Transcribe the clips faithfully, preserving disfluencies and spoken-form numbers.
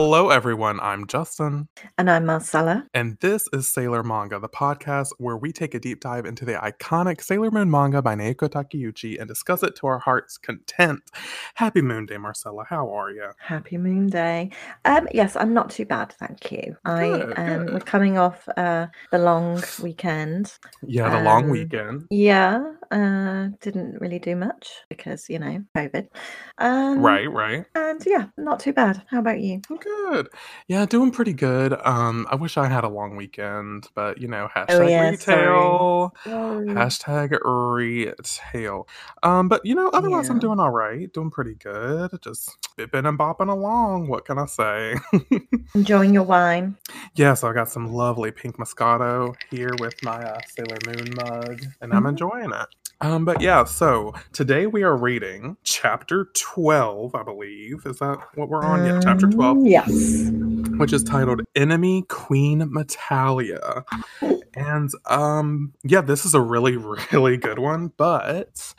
Hello, everyone. I'm Justin. And I'm Marcella. And this is Sailor Manga, the podcast where we take a deep dive into the iconic Sailor Moon manga by Naoko Takeuchi and discuss it to our heart's content. Happy Moon Day, Marcella. How are you? Happy Moon Day. Um, yes, I'm not too bad, thank you. I good, um, good. We're coming off uh, the long weekend. Yeah, the um, long weekend. Yeah, uh, didn't really do much because, you know, COVID. Um, right, right. And yeah, not too bad. How about you? Good. Yeah, doing pretty good. Um, I wish I had a long weekend, but you know, hashtag oh, yeah, retail. Sorry. Hashtag retail. Um, but you know, otherwise yeah. I'm doing all right, doing pretty good. Just bipping and bopping along. What can I say? Enjoying your wine. Yeah, so I got some lovely pink Moscato here with my uh, Sailor Moon mug, and mm-hmm. I'm enjoying it. Um, but yeah, so today we are reading chapter twelve, I believe. Is that what we're on? Um, yeah, chapter twelve. Yes. Which is titled Enemy Queen Metalia. And um, yeah, this is a really, really good one. But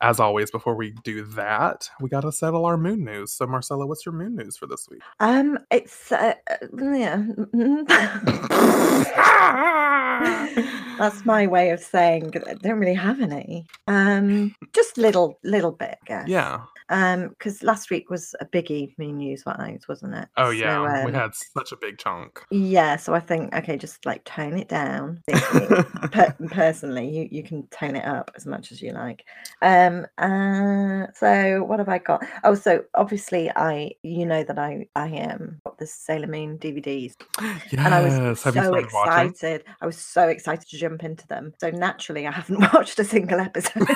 as always, before we do that, we got to settle our moon news. So Marcella, what's your moon news for this week? Um, it's, uh, yeah. That's my way of saying I don't really have any. Um, just little, little bit, I guess. Yeah. Um, because last week was a biggie moon news-wise, wasn't it? Oh yeah, so, um, we had such a big chunk. Yeah, so I think okay, just like tone it down. per- personally, you you can tone it up as much as you like. Um, uh, so what have I got? Oh, so obviously I, you know that I I um, got the Sailor Moon D V Ds, yes, and I was so excited. Watching? I was so excited to jump into them. So naturally, I haven't watched a single episode.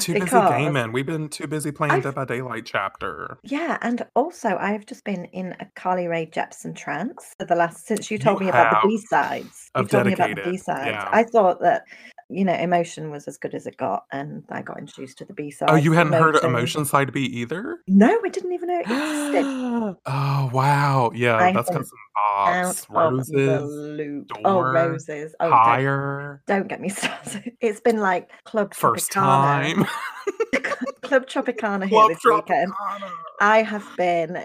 Too busy gaming. We've been too busy playing I've, Dead by Daylight chapter. Yeah, and also I've just been in a Carly Rae Jepsen trance for the last since you told you me about the B-sides. You told me about the B-sides. Yeah. I thought that you know Emotion was as good as it got, and I got introduced to the B-sides. Oh, you hadn't Emotion. heard of Emotion Side B either? No, I didn't even know it existed. Oh wow, yeah, I that's got some bops, roses, door, oh roses, oh, higher. Don't, don't get me started. It's been like Club First Tropicana. time. Club Tropicana here Club this Tropicana. weekend. I have been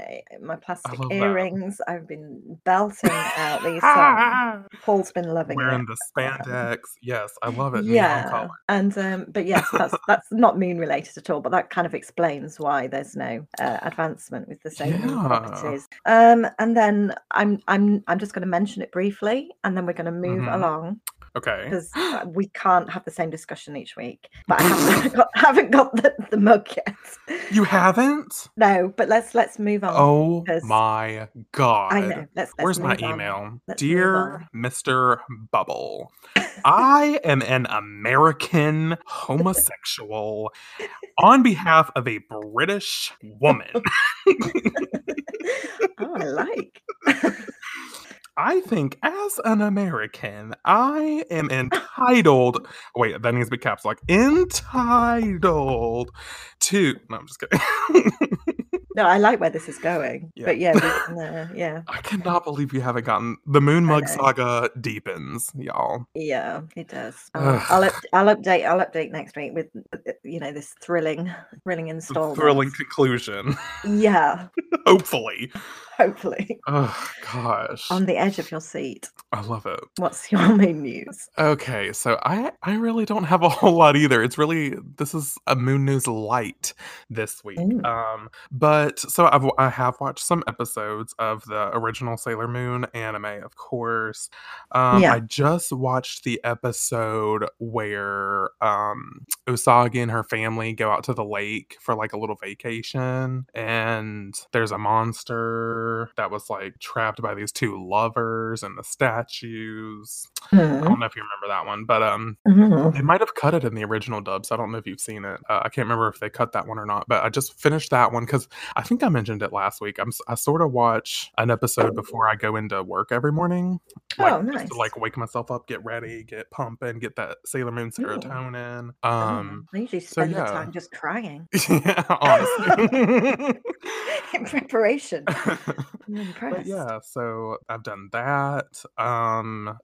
plastic earrings. That. I've been belting out these songs. Paul's been loving Wearing it. Wearing the spandex. Yes, I love it. Yeah. And um, but yes, that's that's not moon related at all. But that kind of explains why there's no uh, advancement with the same yeah. properties. Um, and then I'm I'm I'm just going to mention it briefly, and then we're going to move mm-hmm. along. Okay. Because we can't have the same discussion each week. But I haven't got, haven't got the, the mug yet. You haven't? No, but let's let's move on. Oh my God. I know. Let's, let's Where's my on. email? Let's Dear Mister Bubble, I am an American homosexual on behalf of a British woman. Oh, I like. I think as an American, I am entitled, wait, that needs to be caps lock, entitled to, no, I'm just kidding. No, I like where this is going, yeah. but yeah, we, uh, yeah. I cannot believe you haven't gotten the Moon Mug Saga deepens, y'all. Yeah, it does. Um, I'll up, I'll update. I'll update next week with you know this thrilling, thrilling installment, thrilling conclusion. Yeah. Hopefully. Hopefully. Oh gosh. On the edge of your seat. I love it. What's your main news? Okay, so I I really don't have a whole lot either. It's really this is a Moon News light this week. Mm. Um, but. So I've, I have watched some episodes of the original Sailor Moon anime, of course. Um, yeah. I just watched the episode where um, Usagi and her family go out to the lake for like a little vacation. And there's a monster that was like trapped by these two lovers and the statues. Mm-hmm. I don't know if you remember that one, but um, mm-hmm. they might have cut it in the original dub. So I don't know if you've seen it. Uh, I can't remember if they cut that one or not, but I just finished that one because I think I mentioned it last week. I'm, I sort of watch an episode before I go into work every morning. Like, oh, nice. Just to, like, wake myself up, get ready, get pumping, get that Sailor Moon serotonin. Um, I usually spend so, yeah. the time just crying. Yeah, honestly. In preparation. I'm impressed. But yeah, so I've done that. Um,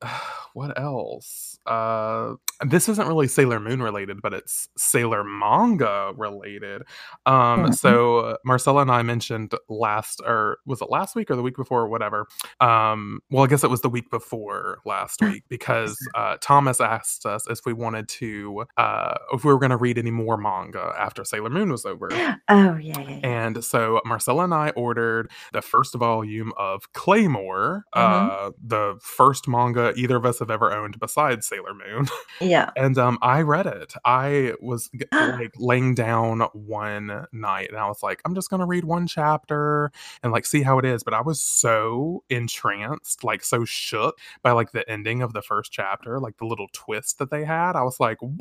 what else? Uh, this isn't really Sailor Moon related, but it's Sailor manga related. Um, mm-hmm. So Marcella and I mentioned last, or was it last week or the week before or whatever? Um, well, I guess it was the week before last week because uh, Thomas asked us if we wanted to, uh, if we were going to read any more manga after Sailor Moon was over. Oh, yeah, yeah, yeah. And so Marcella and I ordered the first volume of Claymore, mm-hmm. uh, the first manga either of us have ever owned besides Sailor Moon. Yeah. And um, I read it. I was like laying down one night and I was like, I'm just going to read one chapter and like see how it is. But I was so entranced, like so shook by like the ending of the first chapter, like the little twist that they had. I was like, what?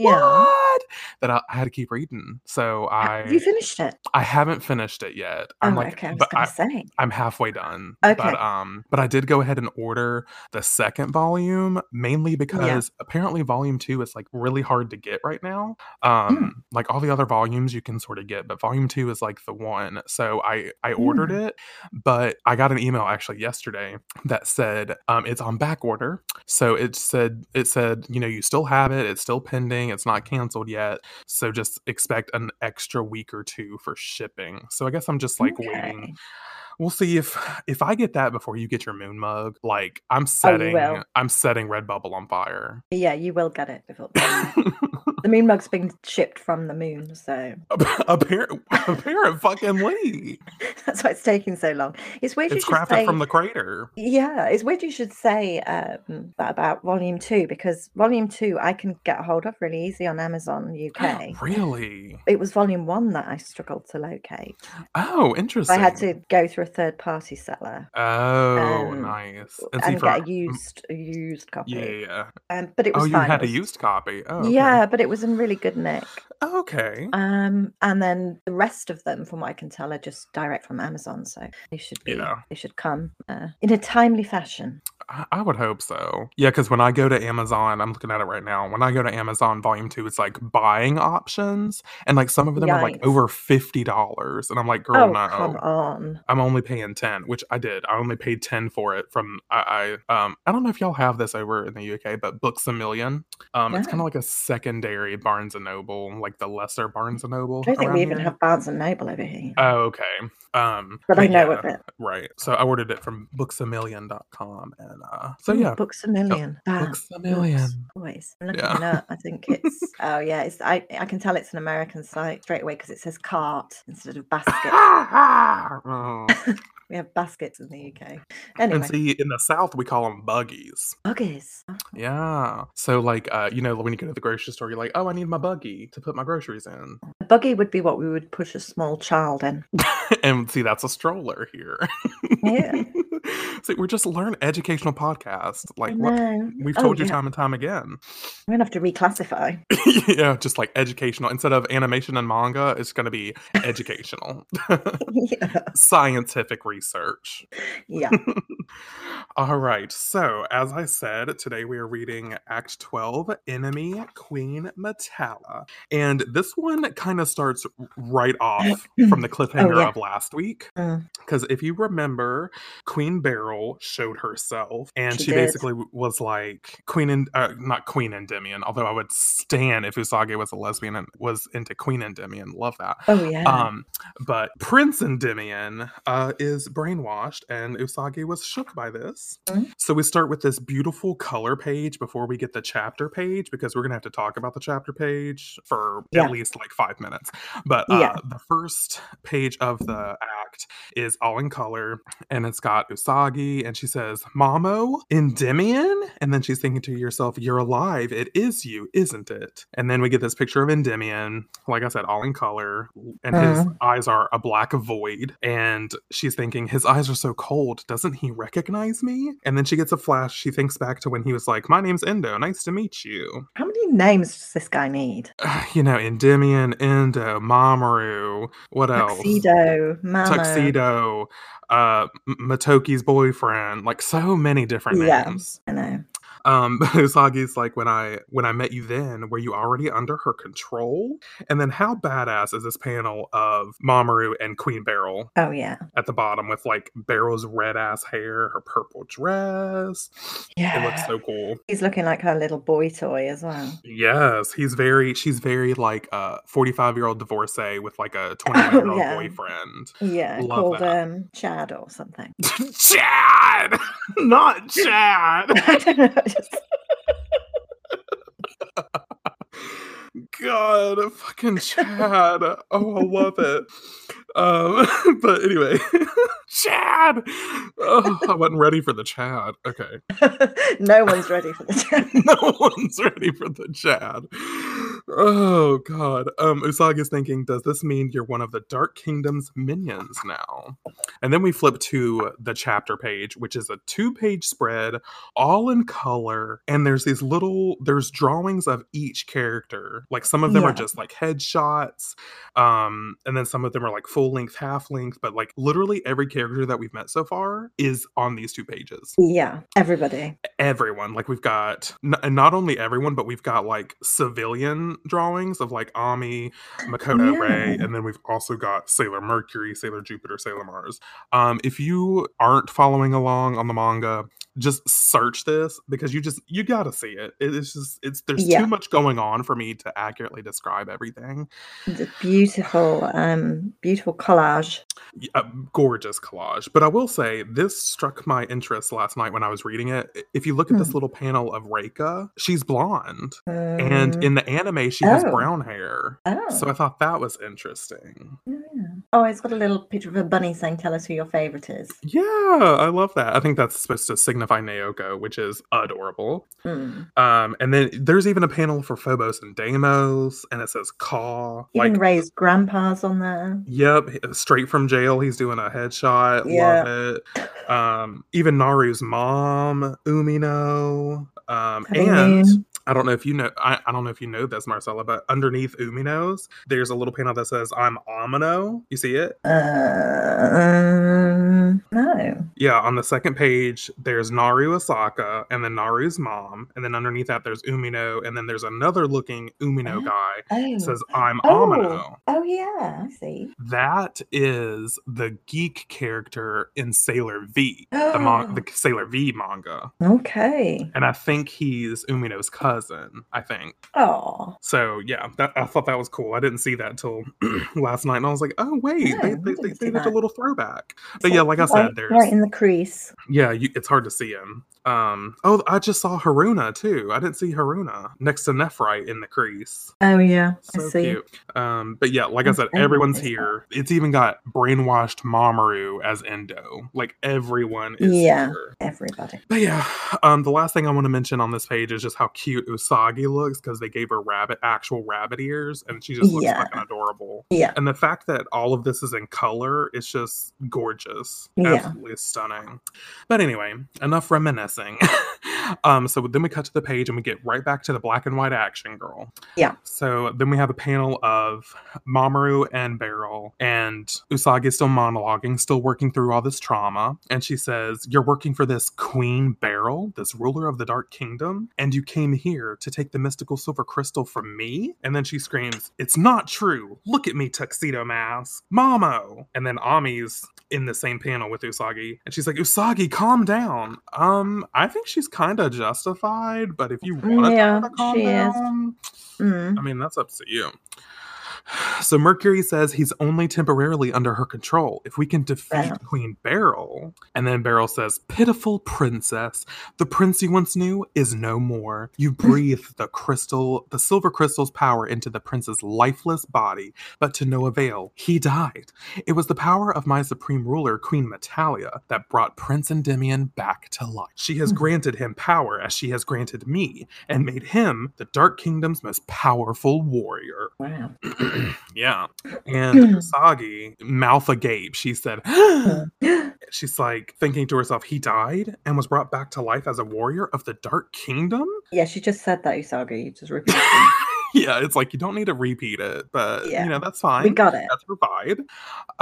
Yeah. That I, I had to keep reading. So I... You finished it? I haven't finished it yet. I'm oh, like, okay. I was but I, say. I'm halfway done. Okay. But, um, but I did go ahead and order the second volume, mainly because yeah. apparently volume two is like really hard to get right now. Um, mm. Like all the other volumes you can sort of get, but volume two is like the one. So I, I ordered mm. it, but I got an email actually yesterday that said um, it's on back order. So it said, it said, you know, you still have it. It's still pending. It's not canceled yet. So just expect an extra week or two for shipping. So I guess I'm just like okay. waiting. We'll see if if I get that before you get your moon mug. Like I'm setting, oh, I'm setting Redbubble on fire. Yeah, you will get it. Before the moon mug's been shipped from the moon, so apparent, apparent fucking that's why it's taking so long. It's weird. It's crafted from the crater. Yeah, it's weird. You should say um, that about volume two because volume two I can get a hold of really easy on Amazon U K. Really? It was volume one that I struggled to locate. Oh, interesting. I had to go through a third party seller. Oh, um, nice. And, and get for... a used a used copy. Yeah, yeah. Um, but it was. Oh, you fine. Had a used copy. Oh, okay. Yeah, but it was in really good nick. Okay. Um, and then the rest of them, from what I can tell, are just direct from Amazon. So they should be. You know. They should come uh, in a timely fashion. I, I would hope so. Yeah, because when I go to Amazon, I'm looking at it right now. When I go to Amazon, volume two, it's like buying options, and like some of them Yikes. Are like over fifty dollars, and I'm like, girl, oh, no, come on. I'm only paying ten, which I did. I only paid ten for it. From I, I um, I don't know if y'all have this over in the U K, but Books A Million. Um, no. It's kind of like a secondary Barnes and Noble, like the lesser Barnes and Noble. I don't think we even here. Have Barnes and Noble over here. Oh, okay. Um, but, but I know yeah, of it. Right. So I ordered it from books a million dot com. And uh, so yeah, Books A Million. Yep. Books A Million. Always. I'm looking yeah. it up. I think it's. Oh yeah, it's. I I can tell it's an American site straight away because it says cart instead of basket. oh. We have baskets in the U K. Anyway. And see, in the South, we call them buggies. Buggies. Oh. Yeah. So, like, uh, you know, when you go to the grocery store, you're like, oh, I need my buggy to put my groceries in. A buggy would be what we would push a small child in. And see, that's a stroller here. Yeah. See, we're just learn educational podcast. Like, what, we've told oh, you yeah. time and time again. We're going to have to reclassify. Yeah, just like educational. Instead of animation and manga, it's going to be educational. Yeah. Scientific research. Research. Yeah. All right. So, as I said, today we are reading Act twelve, Enemy, Queen Metalia. And this one kind of starts right off from the cliffhanger oh, yeah. of last week. Because mm. if you remember, Queen Beryl showed herself and she, she basically was like, Queen, and uh, not Queen Endymion, although I would stan if Usagi was a lesbian and was into Queen Endymion. Love that. Oh, yeah. Um, but Prince Endymion uh, is brainwashed, and Usagi was shook by this. Mm-hmm. So we start with this beautiful color page before we get the chapter page, because we're gonna have to talk about the chapter page for yeah. at least like five minutes. But uh, yeah. the first page of the act is all in color, and it's got Usagi, and she says, "Mamo, Endymion?" And then she's thinking to yourself, "You're alive. It is you, isn't it?" And then we get this picture of Endymion, like I said, all in color, and mm-hmm. his eyes are a black void, and she's thinking, his eyes are so cold, doesn't he recognize me? And then she gets a flash. She thinks back to when he was like, "My name's Endo, nice to meet you." How many names does this guy need? Uh, you know, Endymion, Endo, Mamoru, what Tuxedo, else? Mamo. Tuxedo, uh, Motoki's boyfriend, like so many different names. Yeah, I know. Um, Usagi's like, when I when I met you then, were you already under her control? And then how badass is this panel of Mamoru and Queen Beryl? Oh, yeah. At the bottom with, like, Beryl's red-ass hair, her purple dress. Yeah. It looks so cool. He's looking like her little boy toy as well. Yes. He's very, she's very, like, a uh, forty-five-year-old divorcee with, like, a twenty-one-year-old oh, yeah. boyfriend. Yeah. Love called that. um Chad or something. Chad! Not Chad! I don't know. God, fucking Chad. Oh, I love it. Um, but anyway, Chad. Oh, I wasn't ready for the Chad. Okay. No one's ready for the Chad. No one's ready for the Chad. Oh, God. Um, Usagi's thinking, does this mean you're one of the Dark Kingdom's minions now? And then we flip to the chapter page, which is a two-page spread, all in color. And there's these little, there's drawings of each character. Like, some of them yeah. are just, like, headshots. Um, and then some of them are, like, full-length, half-length. But, like, literally every character that we've met so far is on these two pages. Yeah, everybody. Everyone. Like, we've got, n- not only everyone, but we've got, like, civilian drawings of, like, Ami, Makoto, yeah. Ray, and then we've also got Sailor Mercury, Sailor Jupiter, Sailor Mars. Um, if you aren't following along on the manga, just search this, because you just, you gotta see it. It is just, it's, there's yeah. too much going on for me to accurately describe everything. It's a beautiful, um, beautiful collage. A gorgeous collage. But I will say, this struck my interest last night when I was reading it. If you look at hmm. this little panel of Reika, she's blonde. Um, and in the anime, she oh. has brown hair. Oh. So I thought that was interesting. Yeah. Oh, it's got a little picture of a bunny saying, tell us who your favorite is. Yeah, I love that. I think that's supposed to signify Naoko, which is adorable. Mm. Um, and then there's even a panel for Phobos and Deimos, and it says Caw. Even like, Ray's grandpa's on there. Yep, straight from jail. He's doing a headshot. Yeah. Love it. Um, even Naru's mom, Umino. Um, and... Moon. I don't know if you know, I, I don't know if you know this, Marcella, but underneath Umino's, there's a little panel that says, I'm Amino. You see it? Uh, um, no. Yeah, on the second page, there's Naru Asaka, and then Naru's mom, and then underneath that, there's Umino, and then there's another looking Umino oh. guy oh. that says, I'm oh. Amino. Oh, yeah, I see. That is the geek character in Sailor V, oh. the, mon- the Sailor V manga. Okay. And I think he's Umino's cousin. Cousin, I think. Oh. So, yeah, that, I thought that was cool. I didn't see that till last night, and I was like, oh, wait, no, they, they, they, they did a little throwback. But, it's yeah, like, like I said, right, there's... Right in the crease. Yeah, you, it's hard to see him. Um, oh, I just saw Haruna, too. I didn't see Haruna next to Nephrite in the crease. Oh, yeah, so I see. Cute. Um, but, yeah, like I said, everyone's here. It's even got brainwashed Mamoru as Endo. Like, everyone is yeah, here. Yeah, everybody. But, yeah, um, the last thing I want to mention on this page is just how cute Usagi looks, because they gave her rabbit actual rabbit ears, and she just looks yeah. fucking adorable. Yeah. And the fact that all of this is in color is just gorgeous. Yeah. Absolutely stunning. But anyway, enough reminiscing. um, so then we cut to the page and we get right back to the black and white action girl. Yeah. So then we have a panel of Mamoru and Beryl, and Usagi's still monologuing, still working through all this trauma, and she says, you're working for this Queen Beryl, this ruler of the Dark Kingdom, and you came here to take the mystical silver crystal from me? And then she screams, it's not true, look at me, tuxedo mask, Mamo. And then Ami's in the same panel with Usagi, and she's like, Usagi, calm down. um I think she's kind of justified, but if you want yeah, to calm she down is. Mm. I mean, that's up to you. So Mercury says he's only temporarily under her control. If we can defeat yeah. Queen Beryl. And then Beryl says, pitiful princess, the prince you once knew is no more. You breathed the crystal, the silver crystal's power into the prince's lifeless body, but to no avail. He died. It was the power of my supreme ruler, Queen Metalia, that brought Prince Endymion back to life. She has granted him power as she has granted me, and made him the Dark Kingdom's most powerful warrior. Wow. Yeah. And Usagi, mouth agape, she said, she's like thinking to herself, he died and was brought back to life as a warrior of the Dark Kingdom? Yeah, she just said that, Usagi. You just repeated it. Yeah, it's like you don't need to repeat it, but yeah, you know, that's fine. We got it. That's her vibe.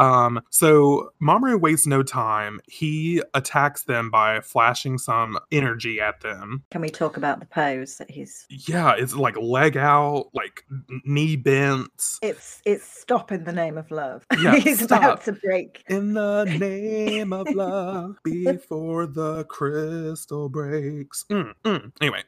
Um, so Mamoru wastes no time. He attacks them by flashing some energy at them. Can we talk about the pose that he's... Yeah, it's like leg out, like knee bent. It's it's stop in the name of love. Yeah, he's stop. About to break. In the name of love, before the crystal breaks. Mm, mm. Anyway.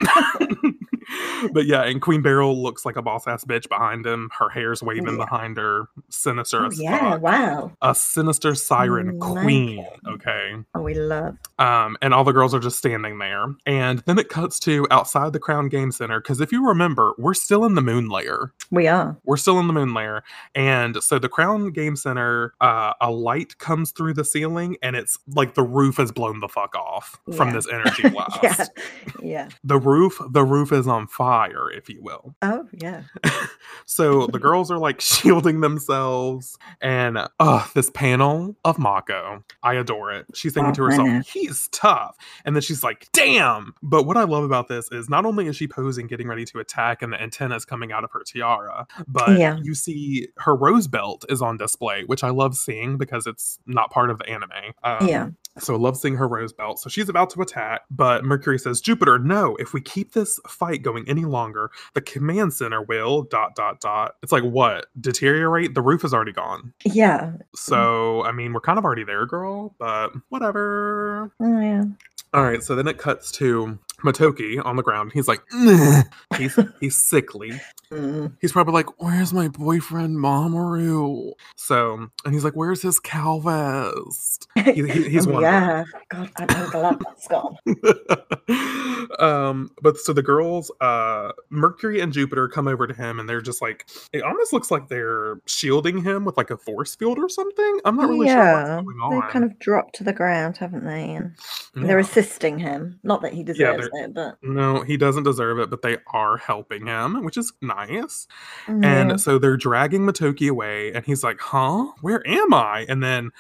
But yeah, and Queen Beryl looks like a boss-ass bitch behind him. Her hair's waving oh, yeah. behind her. Sinister oh, as yeah, fuck. Wow. A sinister siren like queen, it. Okay? Oh, we love. Um, and all the girls are just standing there. And then it cuts to outside the Crown Game Center, because if you remember, we're still in the moon layer. We are. We're still in the moon layer. And so the Crown Game Center, uh, a light comes through the ceiling, and it's like the roof has blown the fuck off yeah. from this energy blast. yeah. yeah. The roof, the roof is on fire, if you will. Oh, yeah. So the girls are like shielding themselves, and uh, this panel of Mako, I adore it. She's thinking oh, to herself, man. He's tough. And then she's like, damn. But what I love about this is not only is she posing, getting ready to attack, and the antenna is coming out of her tiara, but yeah. you see her rose belt is on display, which I love seeing because it's not part of the anime. Um, yeah. So I love seeing her rose belt. So she's about to attack, but Mercury says, Jupiter, no, if we keep this fight going any longer, the command center will dot dot dot. It's like, what? Deteriorate? The roof is already gone. Yeah. So, I mean, we're kind of already there, girl, but whatever. Oh, yeah. All right, so then it cuts to Motoki on the ground. He's like, Neh. he's he's sickly. Mm. He's probably like, where's my boyfriend Mamoru? So, and he's like, where's his cow vest? He, he, he's one. Yeah, God, I'm glad that's gone. Um, but so the girls, uh, Mercury and Jupiter come over to him, and they're just like, it almost looks like they're shielding him with like a force field or something. I'm not really yeah, sure what's going on. They've kind of dropped to the ground, haven't they? And yeah. they're assisting him. Not that he deserves yeah, it, but... No, he doesn't deserve it, but they are helping him, which is nice. Mm. And so they're dragging Motoki away, and he's like, huh? Where am I? And then,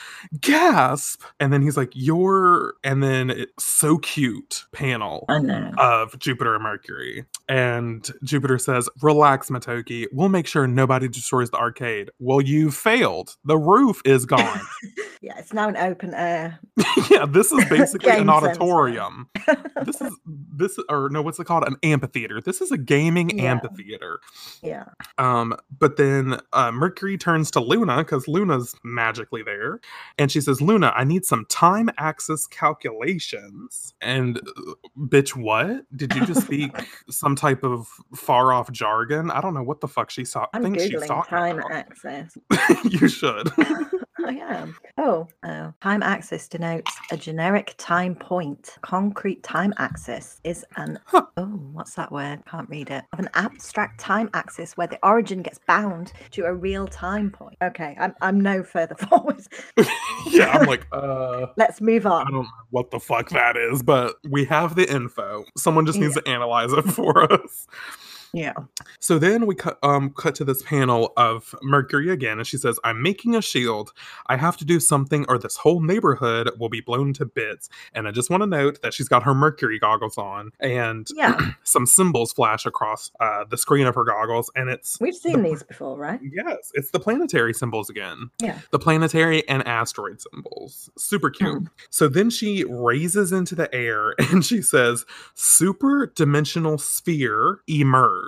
gasp! And then he's like, you're... And then, it's so cute panel. I know. Of Jupiter and Mercury. And Jupiter says, relax, Motoki. We'll make sure nobody destroys the arcade. Well, you failed. The roof is gone. Yeah, it's now an open air. Yeah, this is basically an auditorium. This is, this or no, what's it called? An amphitheater. This is a gaming yeah. amphitheater. Yeah. Um, but then uh, Mercury turns to Luna, because Luna's magically there. And she says, Luna, I need some time axis calculations. And uh, bitch, what? Did you just speak some type of far-off jargon? I don't know what the fuck she saw. I'm thinks Googling she saw time about. Access. You should. I am. Oh, oh. Time axis denotes a generic time point. Concrete time axis is an... Huh. Oh, what's that word? Can't read it. Of an abstract time axis where the origin gets bound to a real time point. Okay, I'm I'm no further forward. Yeah, I'm like, uh... Let's move on. I don't know what the fuck that is, but we have the info. Someone just needs yeah. to analyze it for us. Yeah. So then we cut, um, cut to this panel of Mercury again, and she says, I'm making a shield. I have to do something or this whole neighborhood will be blown to bits. And I just want to note that she's got her Mercury goggles on, and yeah. some symbols flash across uh, the screen of her goggles, and it's... We've seen the, these before, right? Yes. It's the planetary symbols again. Yeah. The planetary and asteroid symbols. Super cute. Mm. So then she raises into the air, and she says, super dimensional sphere emerge.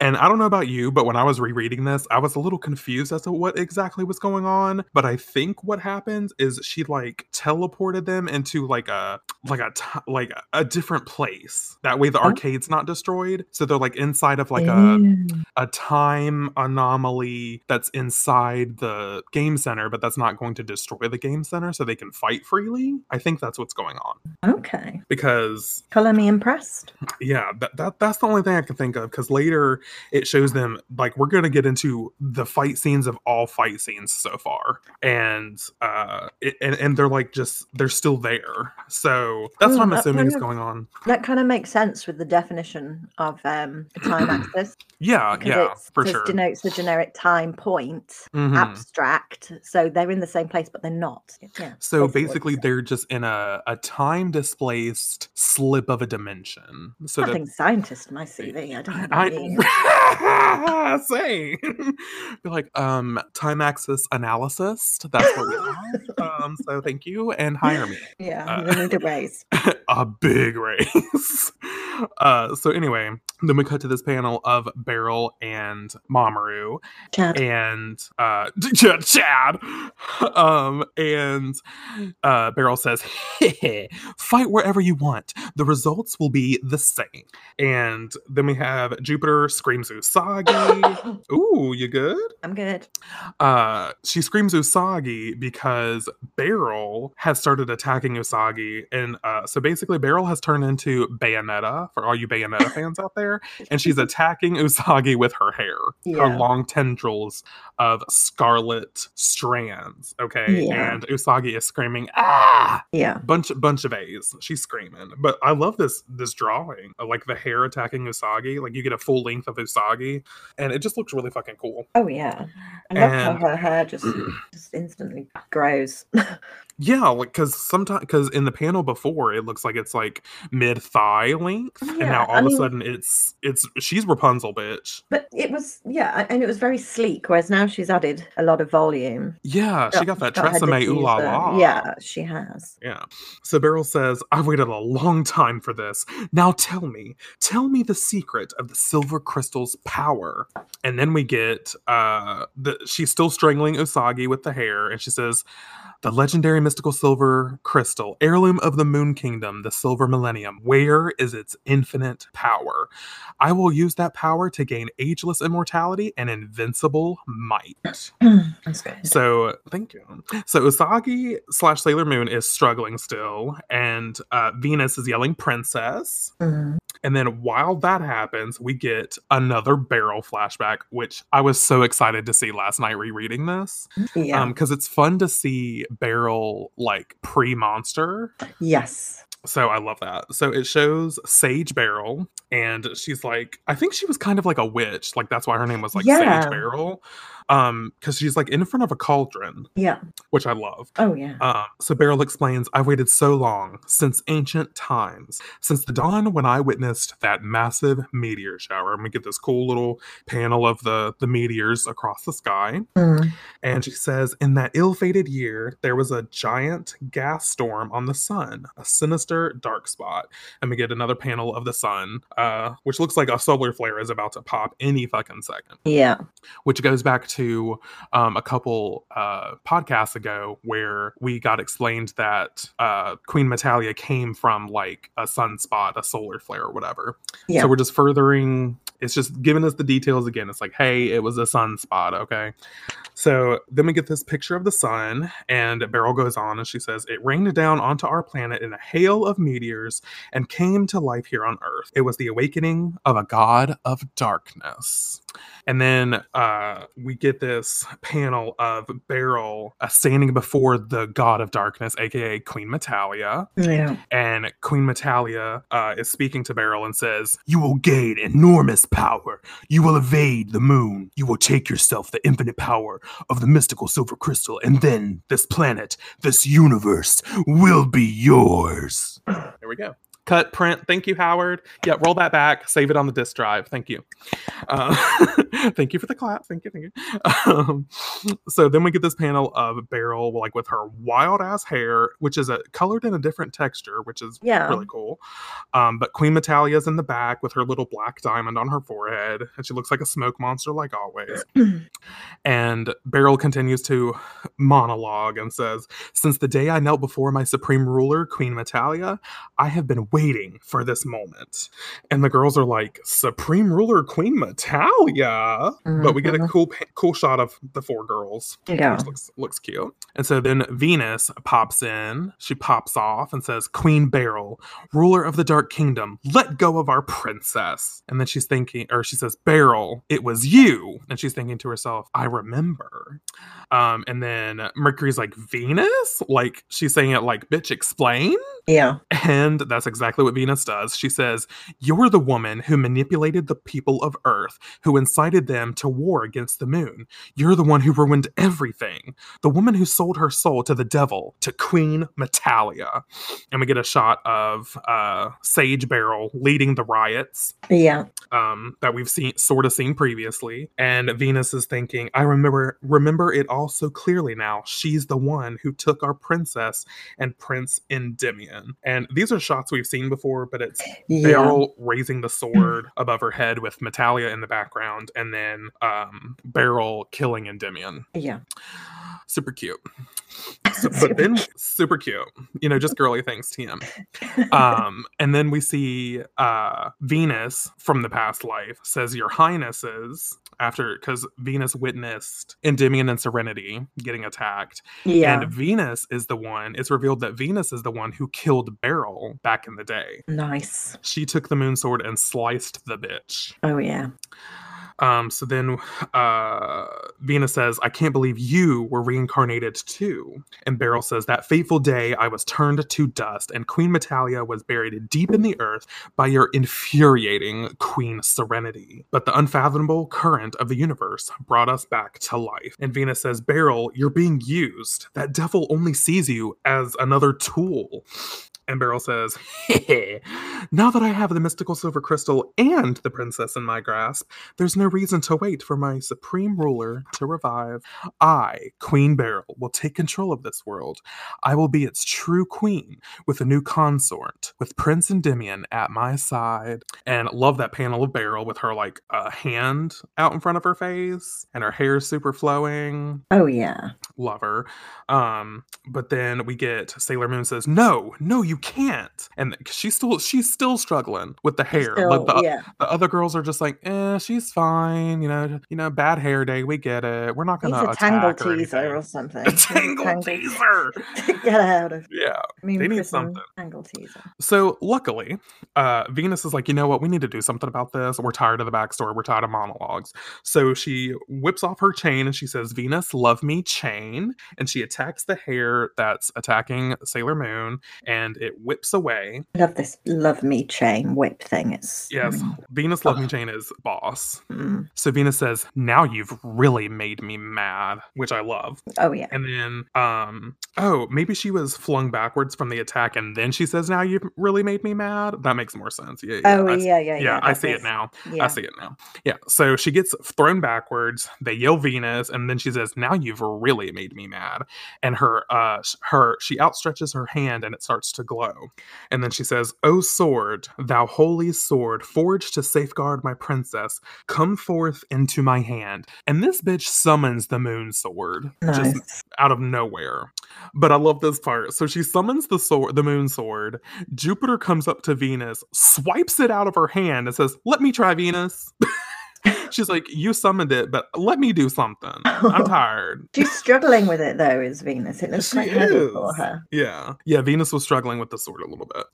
And I don't know about you, but when I was rereading this, I was a little confused as to what exactly was going on. But I think what happens is she like teleported them into like a like a t- like a different place. That way the oh. arcade's not destroyed. So they're like inside of like mm. a a time anomaly that's inside the game center, but that's not going to destroy the game center, so they can fight freely. I think that's what's going on. Okay. Because color me impressed. Yeah, that, that that's the only thing I can think of. Because later it shows them like we're gonna get into the fight scenes of all fight scenes so far, and uh it, and, and they're like just they're still there, so that's mm, what I'm that assuming is of, going on. That kind of makes sense with the definition of um time axis. Yeah, yeah, it's, for sure. It denotes the generic time point, mm-hmm. abstract, so they're in the same place but they're not. Yeah, so basically, basically they're just in a a time displaced slip of a dimension. So I think scientist might see there. I don't I say like um time axis analysis. That's what we are. Um, so thank you and hire me. Yeah, we uh, need a raise. A big raise. Uh, so anyway, then we cut to this panel of Beryl and Mamoru Chad. and uh Chad. Um, and uh, Beryl says, hey, hey, "Fight wherever you want. The results will be the same." And then we have Jupiter screams Usagi. Ooh, you good? I'm good. Uh, she screams Usagi because Beryl has started attacking Usagi, and uh, so basically Beryl has turned into Bayonetta for all you Bayonetta fans out there, and she's attacking Usagi with her hair, yeah. her long tendrils of scarlet strands. Okay, yeah. And Usagi is screaming ah, yeah, bunch bunch of A's. She's screaming, but I love this this drawing of like the hair attacking Usagi. Like you get a full length of Usagi, and it just looks really fucking cool. Oh yeah, I love and, how her hair just just instantly grows. Yeah, like because sometimes because in the panel before it looks like it's like mid thigh length, yeah, and now all I of mean, a sudden it's it's she's Rapunzel, bitch. But it was yeah, and it was very sleek. Whereas now she's added a lot of volume. Yeah, got, she got that Tresemme ooh la la. Yeah, she has. Yeah. So Beryl says, "I've waited a long time for this. Now tell me, tell me the secret of the silver crystal's power." And then we get uh, the she's still strangling Usagi with the hair, and she says, "The legendary mystical silver crystal, heirloom of the Moon Kingdom, the Silver Millennium. Where is its infinite power? I will use that power to gain ageless immortality and invincible might." That's good. So, thank you. So, Usagi slash Sailor Moon is struggling still, and uh, Venus is yelling princess. Mm-hmm. And then while that happens, we get another Beryl flashback, which I was so excited to see last night rereading this. Yeah. Um, because it's fun to see Beryl like pre-monster. Yes. So I love that. So it shows Sage Beryl, and she's like, I think she was kind of like a witch. Like that's why her name was like yeah. Sage Beryl. Um, because she's like in front of a cauldron. Yeah. Which I love. Oh yeah. Uh, so Beryl explains, "I've waited so long, since ancient times, since the dawn when I witnessed that massive meteor shower." And we get this cool little panel of the, the meteors across the sky. Mm. And she says, "In that ill-fated year, there was a giant gas storm on the sun, a sinister dark spot." And we get another panel of the sun, uh, which looks like a solar flare is about to pop any fucking second. Yeah. Which goes back to to um, a couple uh, podcasts ago where we got explained that uh, Queen Metalia came from like a sunspot, a solar flare or whatever. Yeah. So we're just furthering, it's just giving us the details again. It's like, hey, it was a sunspot, okay? So then we get this picture of the sun, and Beryl goes on and she says, "It rained down onto our planet in a hail of meteors and came to life here on Earth. It was the awakening of a god of darkness." And then uh, we get this panel of Beryl uh, standing before the god of darkness, aka Queen Metalia. Yeah. And Queen Metalia uh, is speaking to Beryl and says, "You will gain enormous power. You will evade the moon. You will take yourself the infinite power of the mystical silver crystal, and then this planet, this universe, will be yours." There we go. Cut, print. Thank you, Howard. Yeah, roll that back. Save it on the disk drive. Thank you. Uh, thank you for the clap. Thank you, thank you. Um, so then we get this panel of Beryl, like with her wild ass hair, which is a, colored in a different texture, which is yeah. really cool. Um, but Queen Metalia's in the back with her little black diamond on her forehead, and she looks like a smoke monster, like always. And Beryl continues to monologue and says, "Since the day I knelt before my supreme ruler, Queen Metalia, I have been waiting for this moment." And the girls are like, "Supreme Ruler Queen Metalia." Mm-hmm. But we get a cool cool shot of the four girls. Yeah. Which looks, looks cute. And so then Venus pops in. She pops off and says, "Queen Beryl, ruler of the Dark Kingdom, let go of our princess." And then she's thinking, or she says, "Beryl, it was you." And she's thinking to herself, "I remember." Um, and then Mercury's like, "Venus?" Like she's saying it like, "Bitch, explain." Yeah. And that's exactly exactly what Venus does. She says, "You're the woman who manipulated the people of Earth, who incited them to war against the moon. You're the one who ruined everything. The woman who sold her soul to the devil, to Queen Metalia." And we get a shot of uh, Sage Beryl leading the riots. Yeah. Um, that we've seen sort of seen previously. And Venus is thinking, I remember remember it all so clearly now. She's the one who took our princess and Prince Endymion. And these are shots we've seen before, but it's yeah. Beryl raising the sword above her head with Metalia in the background, and then um, Beryl killing Endymion. Yeah. Super cute. So, but then super cute. You know, just girly things, T M. Um, and then we see uh, Venus from the past life says, "Your Highnesses," after, because Venus witnessed Endymion and Serenity getting attacked. Yeah. And Venus is the one, it's revealed that Venus is the one who killed Beryl back in the day. Nice. She took the moon sword and sliced the bitch. Oh, yeah. Um, so then uh, Venus says, "I can't believe you were reincarnated too." And Beryl says, "That fateful day I was turned to dust and Queen Metalia was buried deep in the earth by your infuriating Queen Serenity. But the unfathomable current of the universe brought us back to life." And Venus says, "Beryl, you're being used. That devil only sees you as another tool." And Beryl says, "Hey, now that I have the mystical silver crystal and the princess in my grasp, there's no reason to wait for my supreme ruler to revive. I, Queen Beryl, will take control of this world. I will be its true queen with a new consort, with Prince Endymion at my side." And love that panel of Beryl with her, like, a uh, hand out in front of her face and her hair super flowing. Oh, yeah. Love her. Um, but then we get Sailor Moon says, no, no, you You can't, and she's still she's still struggling with the hair. Still, like the, yeah. the other girls are just like, eh, she's fine, you know, you know, bad hair day. We get it. We're not gonna it's a tangle teaser or, or something. A tangle, tangle teaser. Get out of yeah. I mean, they need something. Tangle teaser. So luckily, uh, Venus is like, you know what, we need to do something about this. We're tired of the backstory. We're tired of monologues. So she whips off her chain and she says, "Venus, love me chain," and she attacks the hair that's attacking Sailor Moon and. It whips away. Love this love me chain whip thing. It's yes. Mm. Venus love oh. me chain is boss. Mm. So Venus says, "Now you've really made me mad," which I love. Oh yeah. And then, um, oh, maybe she was flung backwards from the attack, and then she says, "Now you've really made me mad." That makes more sense. Yeah. yeah. Oh I, yeah, yeah, yeah. Yeah, I see is, it now. Yeah. I see it now. Yeah. So she gets thrown backwards. They yell Venus, and then she says, "Now you've really made me mad." And her, uh, her, she outstretches her hand, and it starts to glow. And then she says, "O sword, thou holy sword, forged to safeguard my princess, come forth into my hand." And this bitch summons the moon sword. Nice. Just out of nowhere. But I love this part. So she summons the sword, the moon sword. Jupiter comes up to Venus, swipes it out of her hand and says, "Let me try, Venus." She's like, "You summoned it, but let me do something. I'm tired." She's struggling with it, though, is Venus. It looks she quite heavy is. for her. Yeah. Yeah, Venus was struggling with the sword a little bit.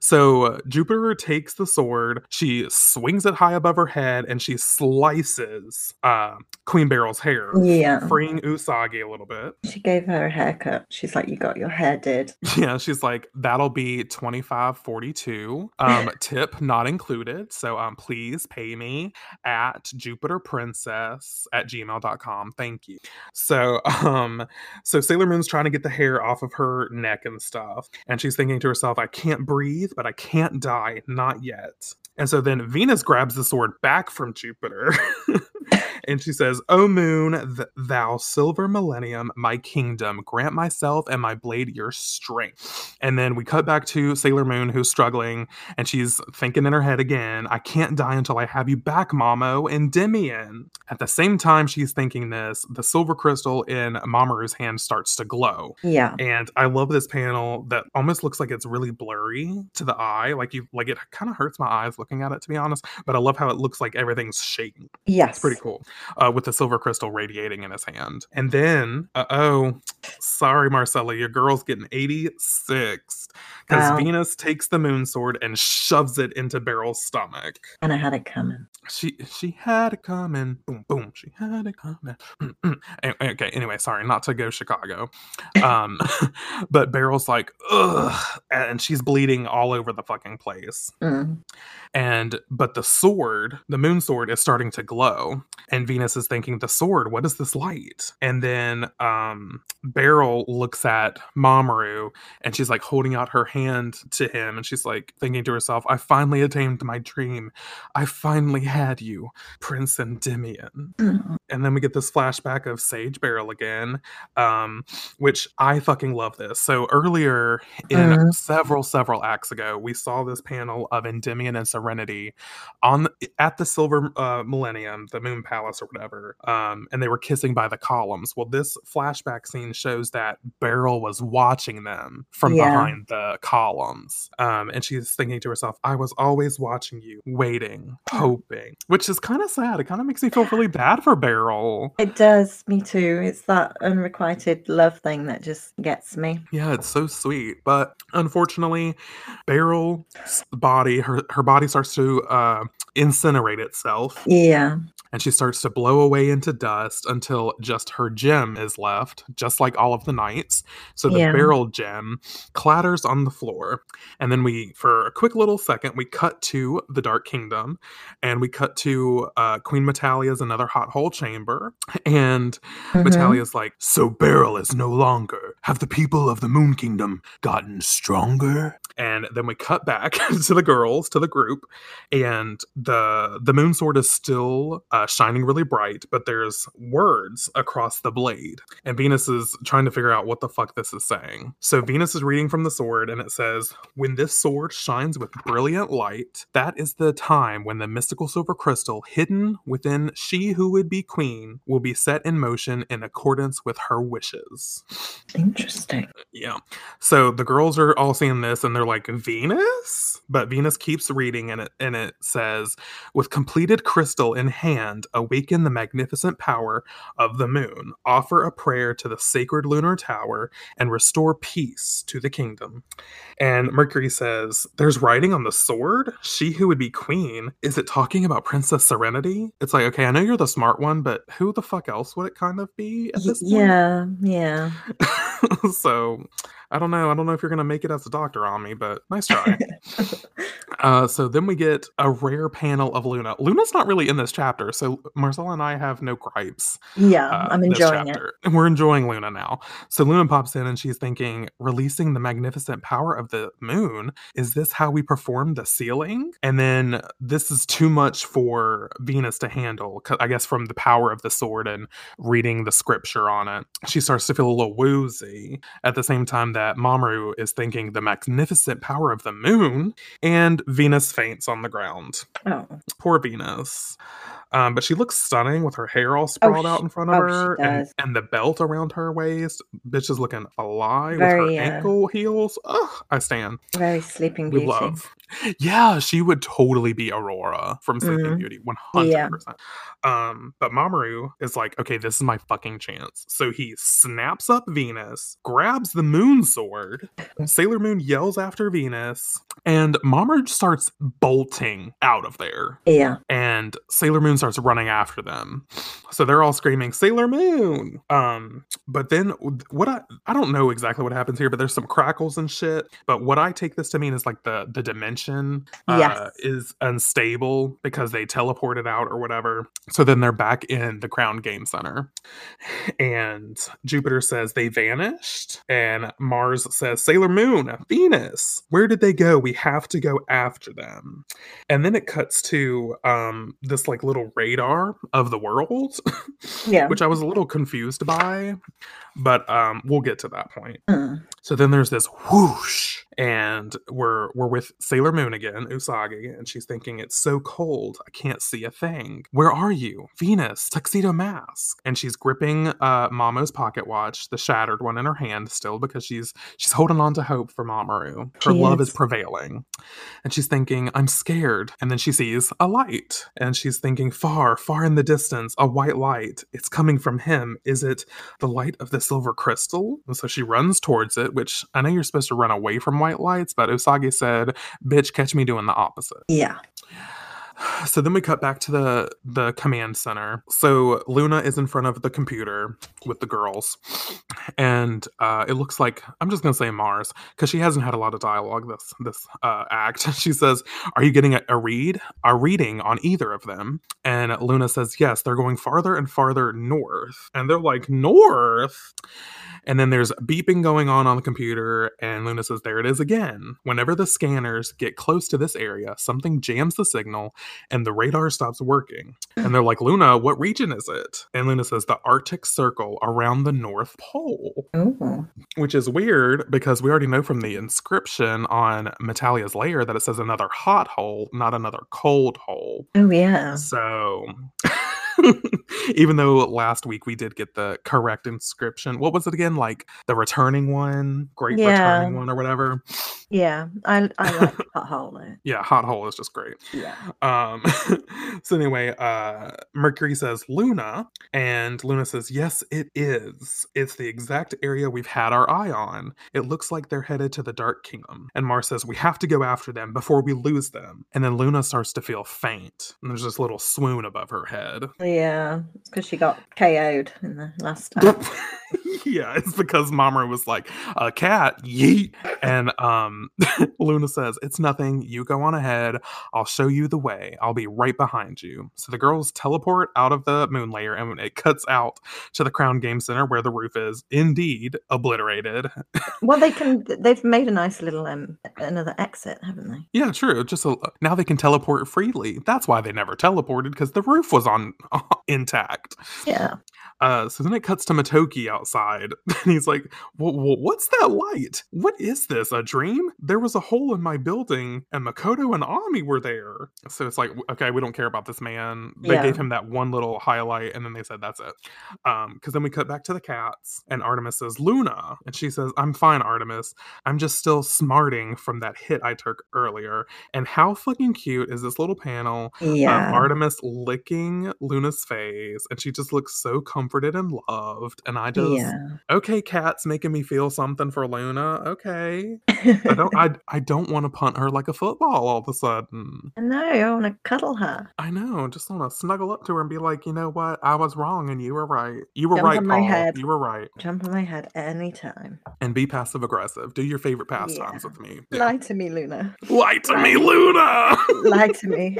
So uh, Jupiter takes the sword. She swings it high above her head, and she slices uh, Queen Beryl's hair. Yeah. Freeing Usagi a little bit. She gave her a haircut. She's like, "You got your hair did." Yeah, she's like, "That'll be twenty-five forty-two. Um, tip not included. So um, please pay me at Jupiter Princess at gmail dot com. Thank you." So, um, so Sailor Moon's trying to get the hair off of her neck and stuff. And she's thinking to herself, "I can't breathe, but I can't die. Not yet." And so then Venus grabs the sword back from Jupiter. And she says, "O moon, th- thou silver millennium, my kingdom, grant myself and my blade your strength." And then we cut back to Sailor Moon, who's struggling, and she's thinking in her head again, "I can't die until I have you back, Mamo Endymion." At the same time she's thinking this, the silver crystal in Mamoru's hand starts to glow. Yeah. And I love this panel that almost looks like it's really blurry to the eye. Like you, like it kind of hurts my eyes looking at it, to be honest. But I love how it looks like everything's shaking. Yes. It's pretty cool. Uh, with the silver crystal radiating in his hand. And then, uh-oh, sorry, Marcella, your girl's getting eighty-sixed. Because wow. Venus takes the moon sword and shoves it into Beryl's stomach. And I had it coming. She she had it coming. Boom, boom. She had it coming. Okay, anyway, sorry, not to go Chicago. Um, but Beryl's like, ugh, and she's bleeding all over the fucking place. Mm. And, but the sword, the moon sword, is starting to glow. And Venus is thinking, the sword, what is this light? And then um, Beryl looks at Mamoru, and she's like holding out her hand to him. And she's like thinking to herself, I finally attained my dream. I finally had you, Prince Endymion. Mm. And then we get this flashback of Sage Beryl again, um, which I fucking love this. So earlier, in mm. several, several acts ago, we saw this panel of Endymion and Serenity on the, at the Silver uh, Millennium, the Moon Palace or whatever, um, and they were kissing by the columns. Well, this flashback scene shows that Beryl was watching them from yeah. behind the columns. Um, and she's thinking to herself, I was always watching you, waiting, hoping, which is kind of sad. It kind of makes me feel really bad for Beryl. It does. Me too. It's that unrequited love thing that just gets me. Yeah, it's so sweet. But unfortunately, Beryl's body, her, her body starts to uh, incinerate itself. Yeah. And she starts to blow away into dust until just her gem is left, just like all of the knights. So the yeah. Beryl gem clatters on the floor. And then we, for a quick little second, we cut to the Dark Kingdom. And we cut to uh, Queen Metalia's another hot hole chamber. And mm-hmm. Metalia's like, so Beryl is no longer. Have the people of the Moon Kingdom gotten stronger? And then we cut back to the girls, to the group. And the, the moon sword is still... Uh, shining really bright, but there's words across the blade, and Venus is trying to figure out what the fuck this is saying. So Venus is reading from the sword, and it says, when this sword shines with brilliant light, that is the time when the mystical silver crystal hidden within she who would be queen will be set in motion in accordance with her wishes. Interesting. Yeah. So the girls are all seeing this, and they're like, Venus? But Venus keeps reading, and it, and it says, with completed crystal in hand, awaken the magnificent power of the moon, offer a prayer to the sacred lunar tower, and restore peace to the kingdom. And Mercury says, there's writing on the sword? She who would be queen? Is it talking about Princess Serenity? It's like, okay, I know you're the smart one, but who the fuck else would it kind of be at this yeah, point? Yeah, yeah. So... I don't know. I don't know if you're going to make it as a doctor, Ami, but nice try. uh, so then we get a rare panel of Luna. Luna's not really in this chapter, so Marcella and I have no gripes. Yeah, uh, I'm enjoying it. And we're enjoying Luna now. So Luna pops in and she's thinking, releasing the magnificent power of the moon. Is this how we perform the sealing? And then this is too much for Venus to handle, I guess, from the power of the sword and reading the scripture on it. She starts to feel a little woozy at the same time that Mamoru is thinking the magnificent power of the moon, and Venus faints on the ground. Oh. Poor Venus. Um, but she looks stunning with her hair all sprawled oh, out in front of oh, her and, and the belt around her waist. Bitch is looking alive Very, with her uh, ankle heels. Ugh, I stand. Very Sleeping Beauty. We love. Yeah, she would totally be Aurora from Sleeping mm-hmm. Beauty, one hundred percent. Yeah. Um, but Mamoru is like, okay, this is my fucking chance. So he snaps up Venus, grabs the moon sword. Sailor Moon yells after Venus, and Mamoru starts bolting out of there. Yeah. And Sailor Moon starts starts running after them. So they're all screaming, Sailor Moon! Um, but then, what I, I don't know exactly what happens here, but there's some crackles and shit. But what I take this to mean is like the, the dimension uh, yes. is unstable because they teleported out or whatever. So then they're back in the Crown Game Center. And Jupiter says they vanished. And Mars says, Sailor Moon, Venus, where did they go? We have to go after them. And then it cuts to um, this like little radar of the world, yeah. which I was a little confused by, but um, we'll get to that point. Mm. So then there's this whoosh, and we're we're with Sailor Moon again, Usagi, and she's thinking, it's so cold, I can't see a thing. Where are you? Venus, tuxedo mask. And she's gripping uh, Mamo's pocket watch, the shattered one in her hand still, because she's she's holding on to hope for Mamoru. Her Jeez. love is prevailing. And she's thinking, I'm scared. And then she sees a light, and she's thinking, far, far in the distance, a white light. It's coming from him. Is it the light of the silver crystal? And so she runs towards it, which I know you're supposed to run away from white lights, but Usagi said, bitch, catch me doing the opposite. Yeah. So then we cut back to the, the command center. So Luna is in front of the computer with the girls. And uh, it looks like, I'm just going to say Mars, because she hasn't had a lot of dialogue this this uh, act. She says, are you getting a, a read? A reading on either of them? And Luna says, yes, they're going farther and farther north. And they're like, north? And then there's beeping going on on the computer. And Luna says, there it is again. Whenever the scanners get close to this area, something jams the signal and the radar stops working. And they're like, Luna, what region is it? And Luna says, the Arctic Circle around the North Pole. Ooh. Which is weird because we already know from the inscription on Metalia's lair that it says another hot hole, not another cold hole. Oh, yeah. So... Even though last week we did get the correct inscription. What was it again? Like the returning one, great yeah. returning one or whatever. Yeah. I, I like hot hole. Yeah. Hot hole is just great. Yeah. Um, so anyway, uh, Mercury says Luna, and Luna says, yes, it is. It's the exact area we've had our eye on. It looks like they're headed to the Dark Kingdom. And Mars says, we have to go after them before we lose them. And then Luna starts to feel faint. And there's this little swoon above her head. Yeah, it's because she got K O'd in the last time. Yeah, it's because Mamoru was like, a cat, yeet. And um, Luna says, it's nothing. You go on ahead. I'll show you the way. I'll be right behind you. So the girls teleport out of the moon layer, and it cuts out to the Crown Game Center where the roof is indeed obliterated. Well, they can, they've made a nice little, um, another exit, haven't they? Yeah, true. Just a, now they can teleport freely. That's why they never teleported, because the roof was on intact. Yeah. Uh, so then it cuts to Motoki outside, and he's like, well, well, what's that light? What is this, a dream? There was a hole in my building, and Makoto and Ami were there. So it's like, okay, we don't care about this man. They yeah. gave him that one little highlight, and then they said, that's it. Um, because then we cut back to the cats, and Artemis says, Luna. And she says, I'm fine, Artemis. I'm just still smarting from that hit I took earlier. And how fucking cute is this little panel? Yeah. Um, Artemis licking Luna's face, and she just looks so comforted and loved, and I just yeah. okay, cat's making me feel something for Luna. Okay. I don't I, I don't want to punt her like a football all of a sudden. I know, I want to cuddle her. I know, just want to snuggle up to her and be like, you know what, I was wrong and you were right. You were Jump right, on my Paul. Head. You were right. Jump on my head anytime. And be passive aggressive. Do your favorite pastimes yeah. with me. Yeah. Lie to me, Luna. Lie to Lie. me, Luna. Lie to me.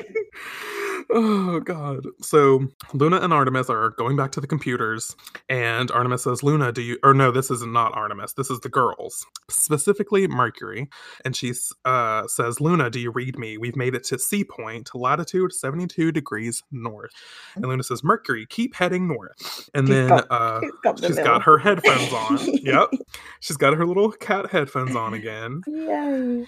Oh, God. So Luna and Artemis are going back to the computers, and Artemis says, Luna, do you... Or no, this is not Artemis. This is the girls, specifically Mercury. And she uh, says, Luna, do you read me? We've made it to C point, latitude seventy-two degrees north. And Luna says, Mercury, keep heading north. And she's then got, uh, she's, got, the she's got her headphones on. Yep. She's got her little cat headphones on again. Yay.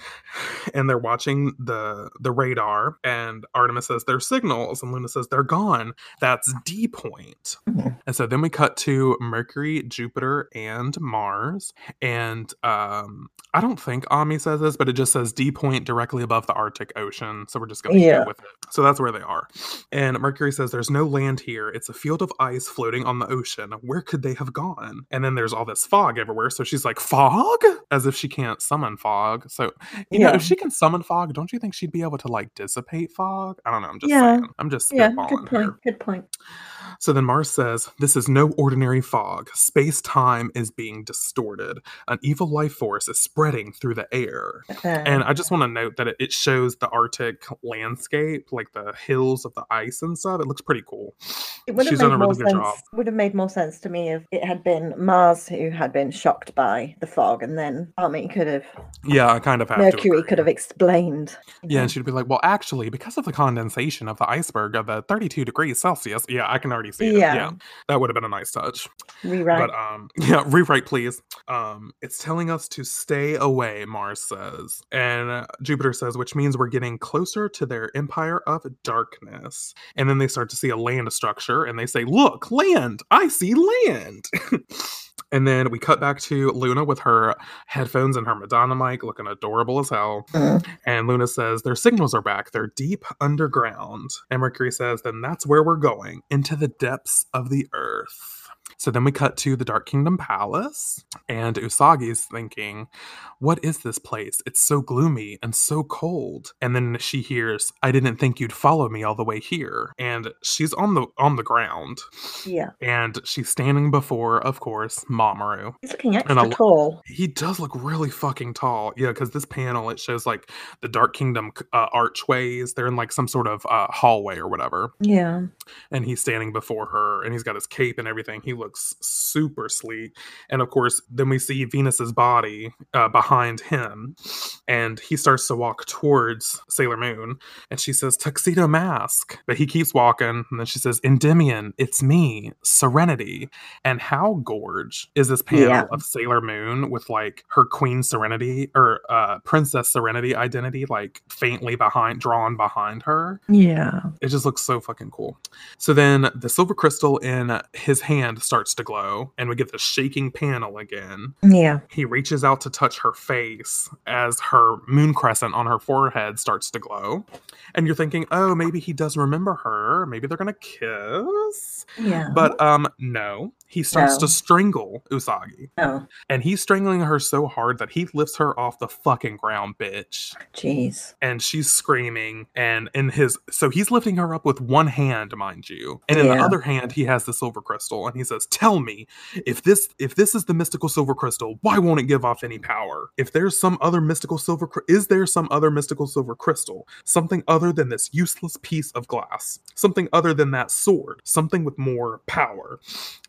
And they're watching the, the radar, and Artemis says, they're signal. And Luna says, they're gone. That's D point. Mm-hmm. And so then we cut to Mercury, Jupiter, and Mars. And um, I don't think Ami says this, but it just says D point directly above the Arctic Ocean. So we're just going to yeah. go with it. So that's where they are. And Mercury says, there's no land here. It's a field of ice floating on the ocean. Where could they have gone? And then there's all this fog everywhere. So she's like, fog? As if she can't summon fog. So, you yeah. know, if she can summon fog, don't you think she'd be able to like dissipate fog? I don't know. I'm just yeah. saying. I'm just yeah, good point. Here. Good point. So then Mars says, this is no ordinary fog. Space-time is being distorted. An evil life force is spreading through the air. Uh, and I just want to note that it, it shows the Arctic landscape, like the hills of the ice and stuff. It looks pretty cool. It would have made, really made, made more sense to me if it had been Mars who had been shocked by the fog, and then Armin could have... Yeah, I kind of have Mercury could have explained. Yeah, know? And she'd be like, well, actually, because of the condensation of the iceberg of the thirty-two degrees Celsius. Yeah, I can already see it. Yeah. yeah. That would have been a nice touch. Rewrite. But um yeah, rewrite please. Um it's telling us to stay away, Mars says. And uh, Jupiter says, which means we're getting closer to their empire of darkness. And then they start to see a land structure, and they say, "Look, land. I see land." And then we cut back to Luna with her headphones and her Madonna mic, looking adorable as hell. Uh. And Luna says, their signals are back. They're deep underground. And Mercury says, then that's where we're going, into the depths of the earth. So then we cut to the Dark Kingdom Palace, and Usagi's thinking, what is this place? It's so gloomy and so cold. And then she hears, I didn't think you'd follow me all the way here. And she's on the on the ground. Yeah. And she's standing before, of course, Mamoru. He's looking extra and a, tall. He does look really fucking tall. Yeah, because this panel, it shows like the Dark Kingdom uh, archways. They're in like some sort of uh, hallway or whatever. Yeah. And he's standing before her and he's got his cape and everything. He looks super sleek. And of course, then we see Venus's body uh, behind him. And he starts to walk towards Sailor Moon. And she says, Tuxedo Mask. But he keeps walking. And then she says, Endymion, it's me, Serenity. And how gorge is this panel yeah. of Sailor Moon with like her Queen Serenity or uh, Princess Serenity identity like faintly behind, drawn behind her. Yeah. It just looks so fucking cool. So then the silver crystal in his hand starts to glow. And we get the shaking panel again. Yeah. He reaches out to touch her face as her moon crescent on her forehead starts to glow. And you're thinking, oh, maybe he does remember her. Maybe they're going to kiss. Yeah. But um, no. He starts no. to strangle Usagi. Oh. And he's strangling her so hard that he lifts her off the fucking ground, bitch. Jeez. And she's screaming. And in his... So he's lifting her up with one hand, mind you. And in yeah. the other hand, he has the silver crystal. And he says, tell me, if this if this is the mystical silver crystal, why won't it give off any power? If there's some other mystical silver... Is there some other mystical silver crystal? Something other than this useless piece of glass. Something other than that sword. Something with more power.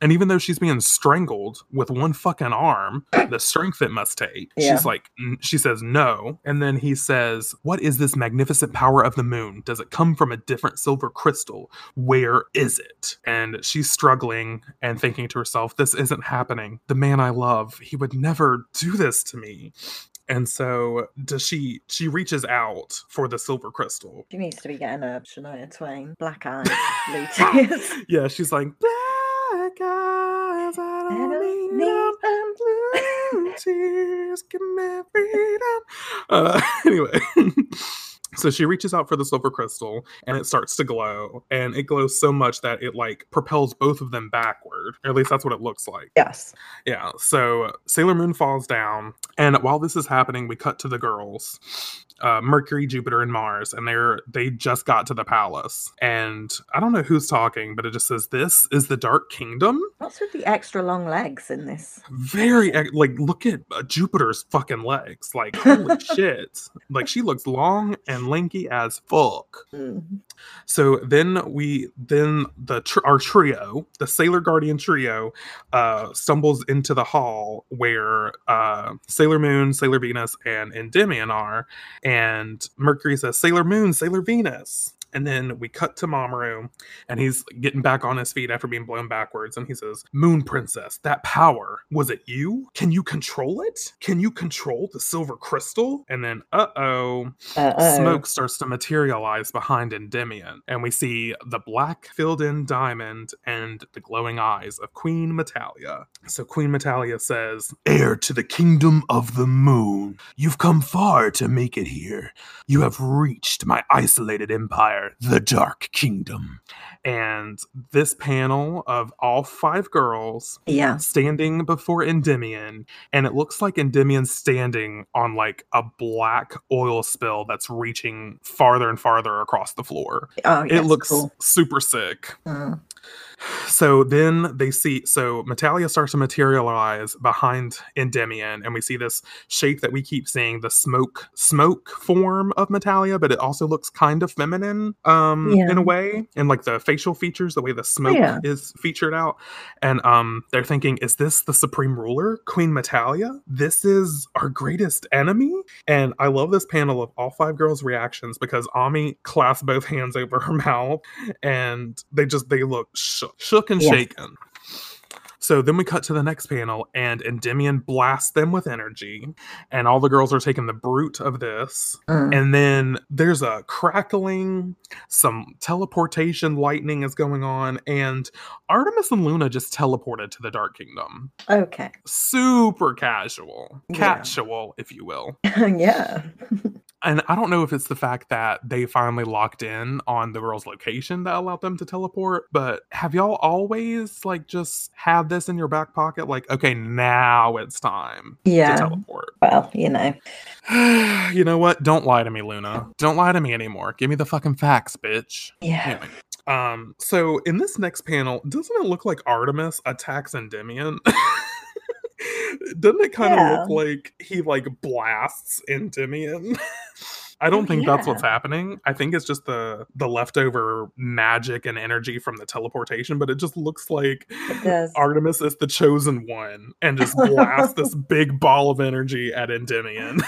And even though she's being strangled with one fucking arm, the strength it must take. Yeah. She's like, she says no. And then he says, what is this magnificent power of the moon? Does it come from a different silver crystal? Where is it? And she's struggling and thinking to herself, this isn't happening. The man I love, he would never do this to me. And so does she, she reaches out for the silver crystal. She needs to be getting a Shania Twain, black eyes, blue tears. Yeah, she's like, black eyes, I don't need them, blue tears, give me freedom. Uh, anyway. So she reaches out for the silver crystal and it starts to glow, and it glows so much that it like propels both of them backward. Or at least that's what it looks like. Yes. Yeah. So Sailor Moon falls down, and while this is happening, we cut to the girls, uh, Mercury, Jupiter, and Mars, and they're they just got to the palace. And I don't know who's talking, but it just says, "This is the Dark Kingdom." What's with the extra long legs in this? Very like look at uh, Jupiter's fucking legs. Like holy shit! Like she looks long and. And lanky as fuck. Mm-hmm. So then we then the tr- our trio, the Sailor Guardian trio, uh, stumbles into the hall where uh, Sailor Moon, Sailor Venus, and Endymion are. And Mercury says, "Sailor Moon, Sailor Venus." And then we cut to Mamoru, and he's getting back on his feet after being blown backwards. And he says, "Moon Princess, that power, was it you? Can you control it? Can you control the silver crystal?" And then, uh-oh, uh-oh. smoke starts to materialize behind Endymion. And we see the black filled-in diamond and the glowing eyes of Queen Metalia. So Queen Metalia says, "Heir to the kingdom of the moon, you've come far to make it here. You have reached my isolated empire, the Dark Kingdom." And this panel of all five girls yeah. standing before Endymion, and it looks like Endymion's standing on like a black oil spill that's reaching farther and farther across the floor. Oh, yes, it looks cool. super sick. Mm. So then they see, so Metalia starts to materialize behind Endymion, and we see this shape that we keep seeing, the smoke smoke form of Metalia, but it also looks kind of feminine um, yeah. in a way, and like the facial features, the way the smoke yeah. is featured out. And um, they're thinking, is this the Supreme Ruler, Queen Metalia? This is our greatest enemy? And I love this panel of all five girls' reactions, because Ami clasped both hands over her mouth, and they just, they look shook. Shook and yes. shaken. So then we cut to the next panel, and Endymion blasts them with energy, and all the girls are taking the brunt of this. Mm. And then there's a crackling, some teleportation lightning is going on, and Artemis and Luna just teleported to the Dark Kingdom. Okay. Super casual. Casual, yeah. if you will. Yeah. And I don't know if it's the fact that they finally locked in on the girl's location that allowed them to teleport, but have y'all always like just had this in your back pocket? Like, okay, now it's time yeah. to teleport. Well, you know. You know what? Don't lie to me, Luna. Don't lie to me anymore. Give me the fucking facts, bitch. Yeah. Anyway. Um, so in this next panel, doesn't it look like Artemis attacks Endymion? Doesn't it kind yeah. of look like he like blasts Endymion? I don't oh, think yeah. that's what's happening. I think it's just the the leftover magic and energy from the teleportation, but it just looks like Artemis is the chosen one and just blasts this big ball of energy at Endymion.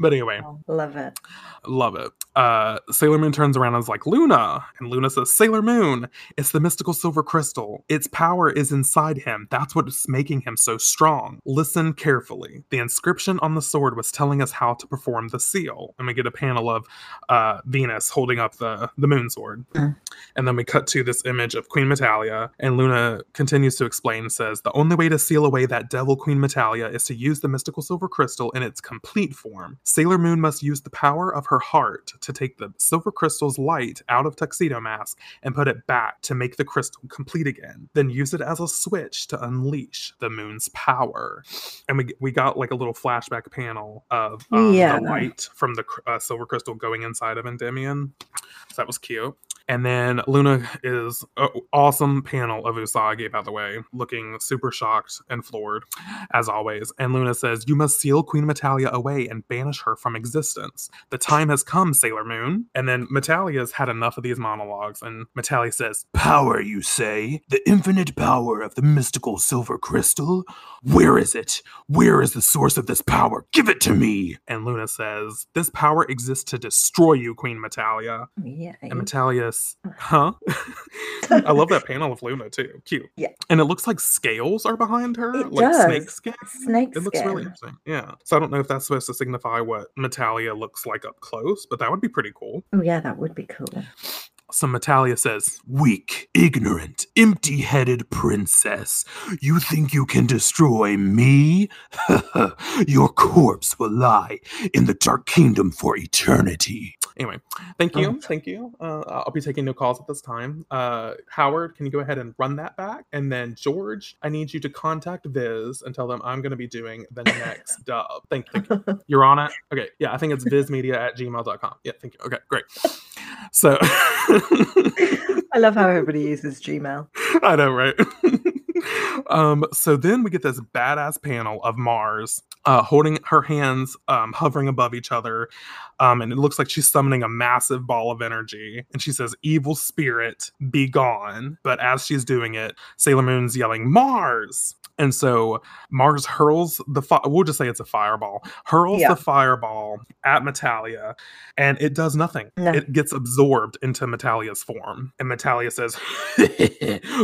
But anyway. Oh, love it. Love it. Uh, Sailor Moon turns around and is like, Luna! And Luna says, Sailor Moon! It's the mystical silver crystal. Its power is inside him. That's what's making him so strong. Listen carefully. The inscription on the sword was telling us how to perform the seal. And we get a panel of uh, Venus holding up the, the moon sword. Mm. And then we cut to this image of Queen Metalia. And Luna continues to explain and says, the only way to seal away that devil Queen Metalia is to use the mystical silver crystal in its complete form. Sailor Moon must use the power of her heart to take the silver crystal's light out of Tuxedo Mask and put it back to make the crystal complete again. Then use it as a switch to unleash the moon's power. And we we got like a little flashback panel of um, yeah. the light from the uh, silver crystal going inside of Endymion. So that was cute. And then Luna is an awesome panel of Usagi, by the way, looking super shocked and floored, as always. And Luna says, you must seal Queen Metalia away and banish her from existence. The time has come, Sailor Moon. And then Metalia's had enough of these monologues, and Metalia says, power, you say? The infinite power of the mystical silver crystal? Where is it? Where is the source of this power? Give it to me! And Luna says, this power exists to destroy you, Queen Metalia. Yeah. And Metalia Huh? I love that panel of Luna too. Cute. Yeah. And it looks like scales are behind her. It like does. snake skin. Snake it skin. It looks really interesting. Yeah. So I don't know if that's supposed to signify what Metalia looks like up close, but that would be pretty cool. Oh yeah, that would be cool. So Metalia says, weak, ignorant, empty-headed princess. You think you can destroy me? Your corpse will lie in the Dark Kingdom for eternity. Anyway, thank you. Um, thank you. Uh, I'll be taking no calls at this time. Uh, Howard, can you go ahead and run that back? And then George, I need you to contact Viz and tell them I'm going to be doing the next dub. Thank you. Thank you. You're on it? Okay. Yeah, I think it's vizmedia at gmail dot com. Yeah, thank you. Okay, great. So... I love how everybody uses Gmail. I know, right? Um, so then we get this badass panel of Mars uh, holding her hands, um, hovering above each other. Um, and it looks like she's summoning a massive ball of energy. And she says, evil spirit, be gone. But as she's doing it, Sailor Moon's yelling, Mars! And so Mars hurls the, fi- we'll just say it's a fireball, hurls yeah. the fireball at Metalia, and it does nothing. No. It gets absorbed into Metalia's form. And Metalia says,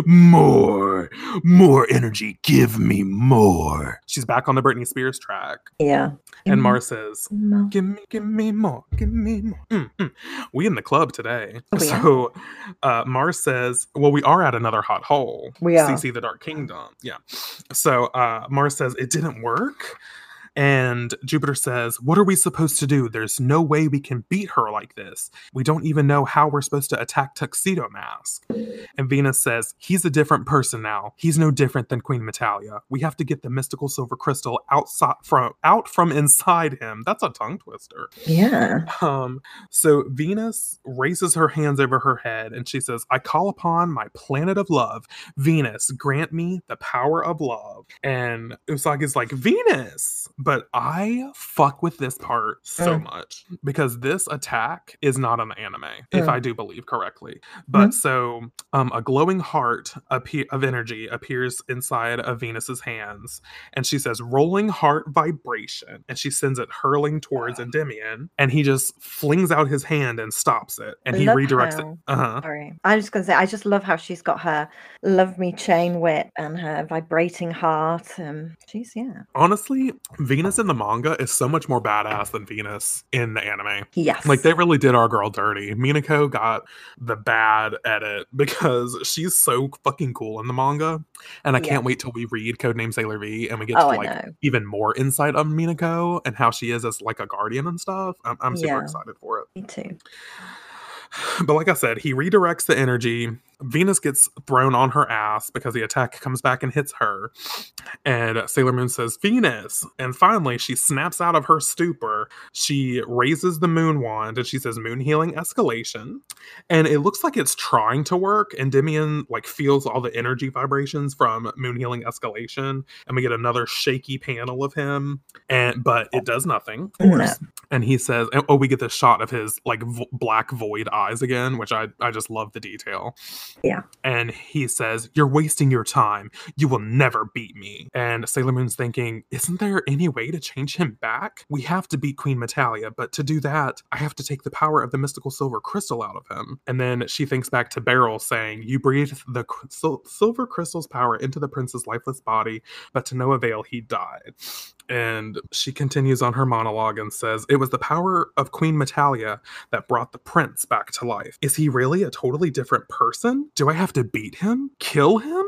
more, more energy, give me more. She's back on the Britney Spears track. Yeah. And mm-hmm. Mars says, no. give me, give me more, give me more. Mm-hmm. We in the club today. Oh, yeah. So uh, Mars says, well, we are at another hot hole. We are. C C the Dark Kingdom. Yeah. So uh, Mars says, it didn't work. And Jupiter says, what are we supposed to do? There's no way we can beat her like this. We don't even know how we're supposed to attack Tuxedo Mask. And Venus says, he's a different person now. He's no different than Queen Metalia. We have to get the mystical silver crystal outside from out from inside him. That's a tongue twister. Yeah. Um. So Venus raises her hands over her head and she says, I call upon my planet of love. Venus, grant me the power of love. And Usagi's like, Venus! But I fuck with this part so uh. much because this attack is not an anime, uh. if I do believe correctly. But mm-hmm. so um, a glowing heart appe- of energy appears inside of Venus's hands. And she says, rolling heart vibration. And she sends it hurling towards Endymion. And he just flings out his hand and stops it. And I he redirects how, it. Uh-huh. Sorry. I'm just going to say, I just love how she's got her love me chain whip and her vibrating heart. Um, geez, yeah. Honestly, Venus. Venus in the manga is so much more badass than Venus in the anime. Yes. Like, they really did our girl dirty. Minako got the bad edit because she's so fucking cool in the manga. And I yeah. can't wait till we read Codename Sailor V and we get oh, to, like, even more insight on Minako and how she is as, like, a guardian and stuff. I'm, I'm super yeah. excited for it. Me too. But like I said, he redirects the energy. Venus gets thrown on her ass because the attack comes back and hits her. And Sailor Moon says, Venus! And finally, she snaps out of her stupor. She raises the moon wand and she says, moon healing escalation. And it looks like it's trying to work. Endymion, like, feels all the energy vibrations from moon healing escalation. And we get another shaky panel of him. And But it does nothing. No. And he says, oh, we get this shot of his, like, vo- black void eyes again, which I, I just love the detail. Yeah. And he says, you're wasting your time. You will never beat me. And Sailor Moon's thinking, isn't there any way to change him back? We have to beat Queen Metalia, but to do that, I have to take the power of the mystical silver crystal out of him. And then she thinks back to Beryl saying, you breathed the cr- sil- silver crystal's power into the prince's lifeless body, but to no avail, he died. And she continues on her monologue and says, it was the power of Queen Metalia that brought the prince back to life. Is he really a totally different person? Do I have to beat him? Kill him?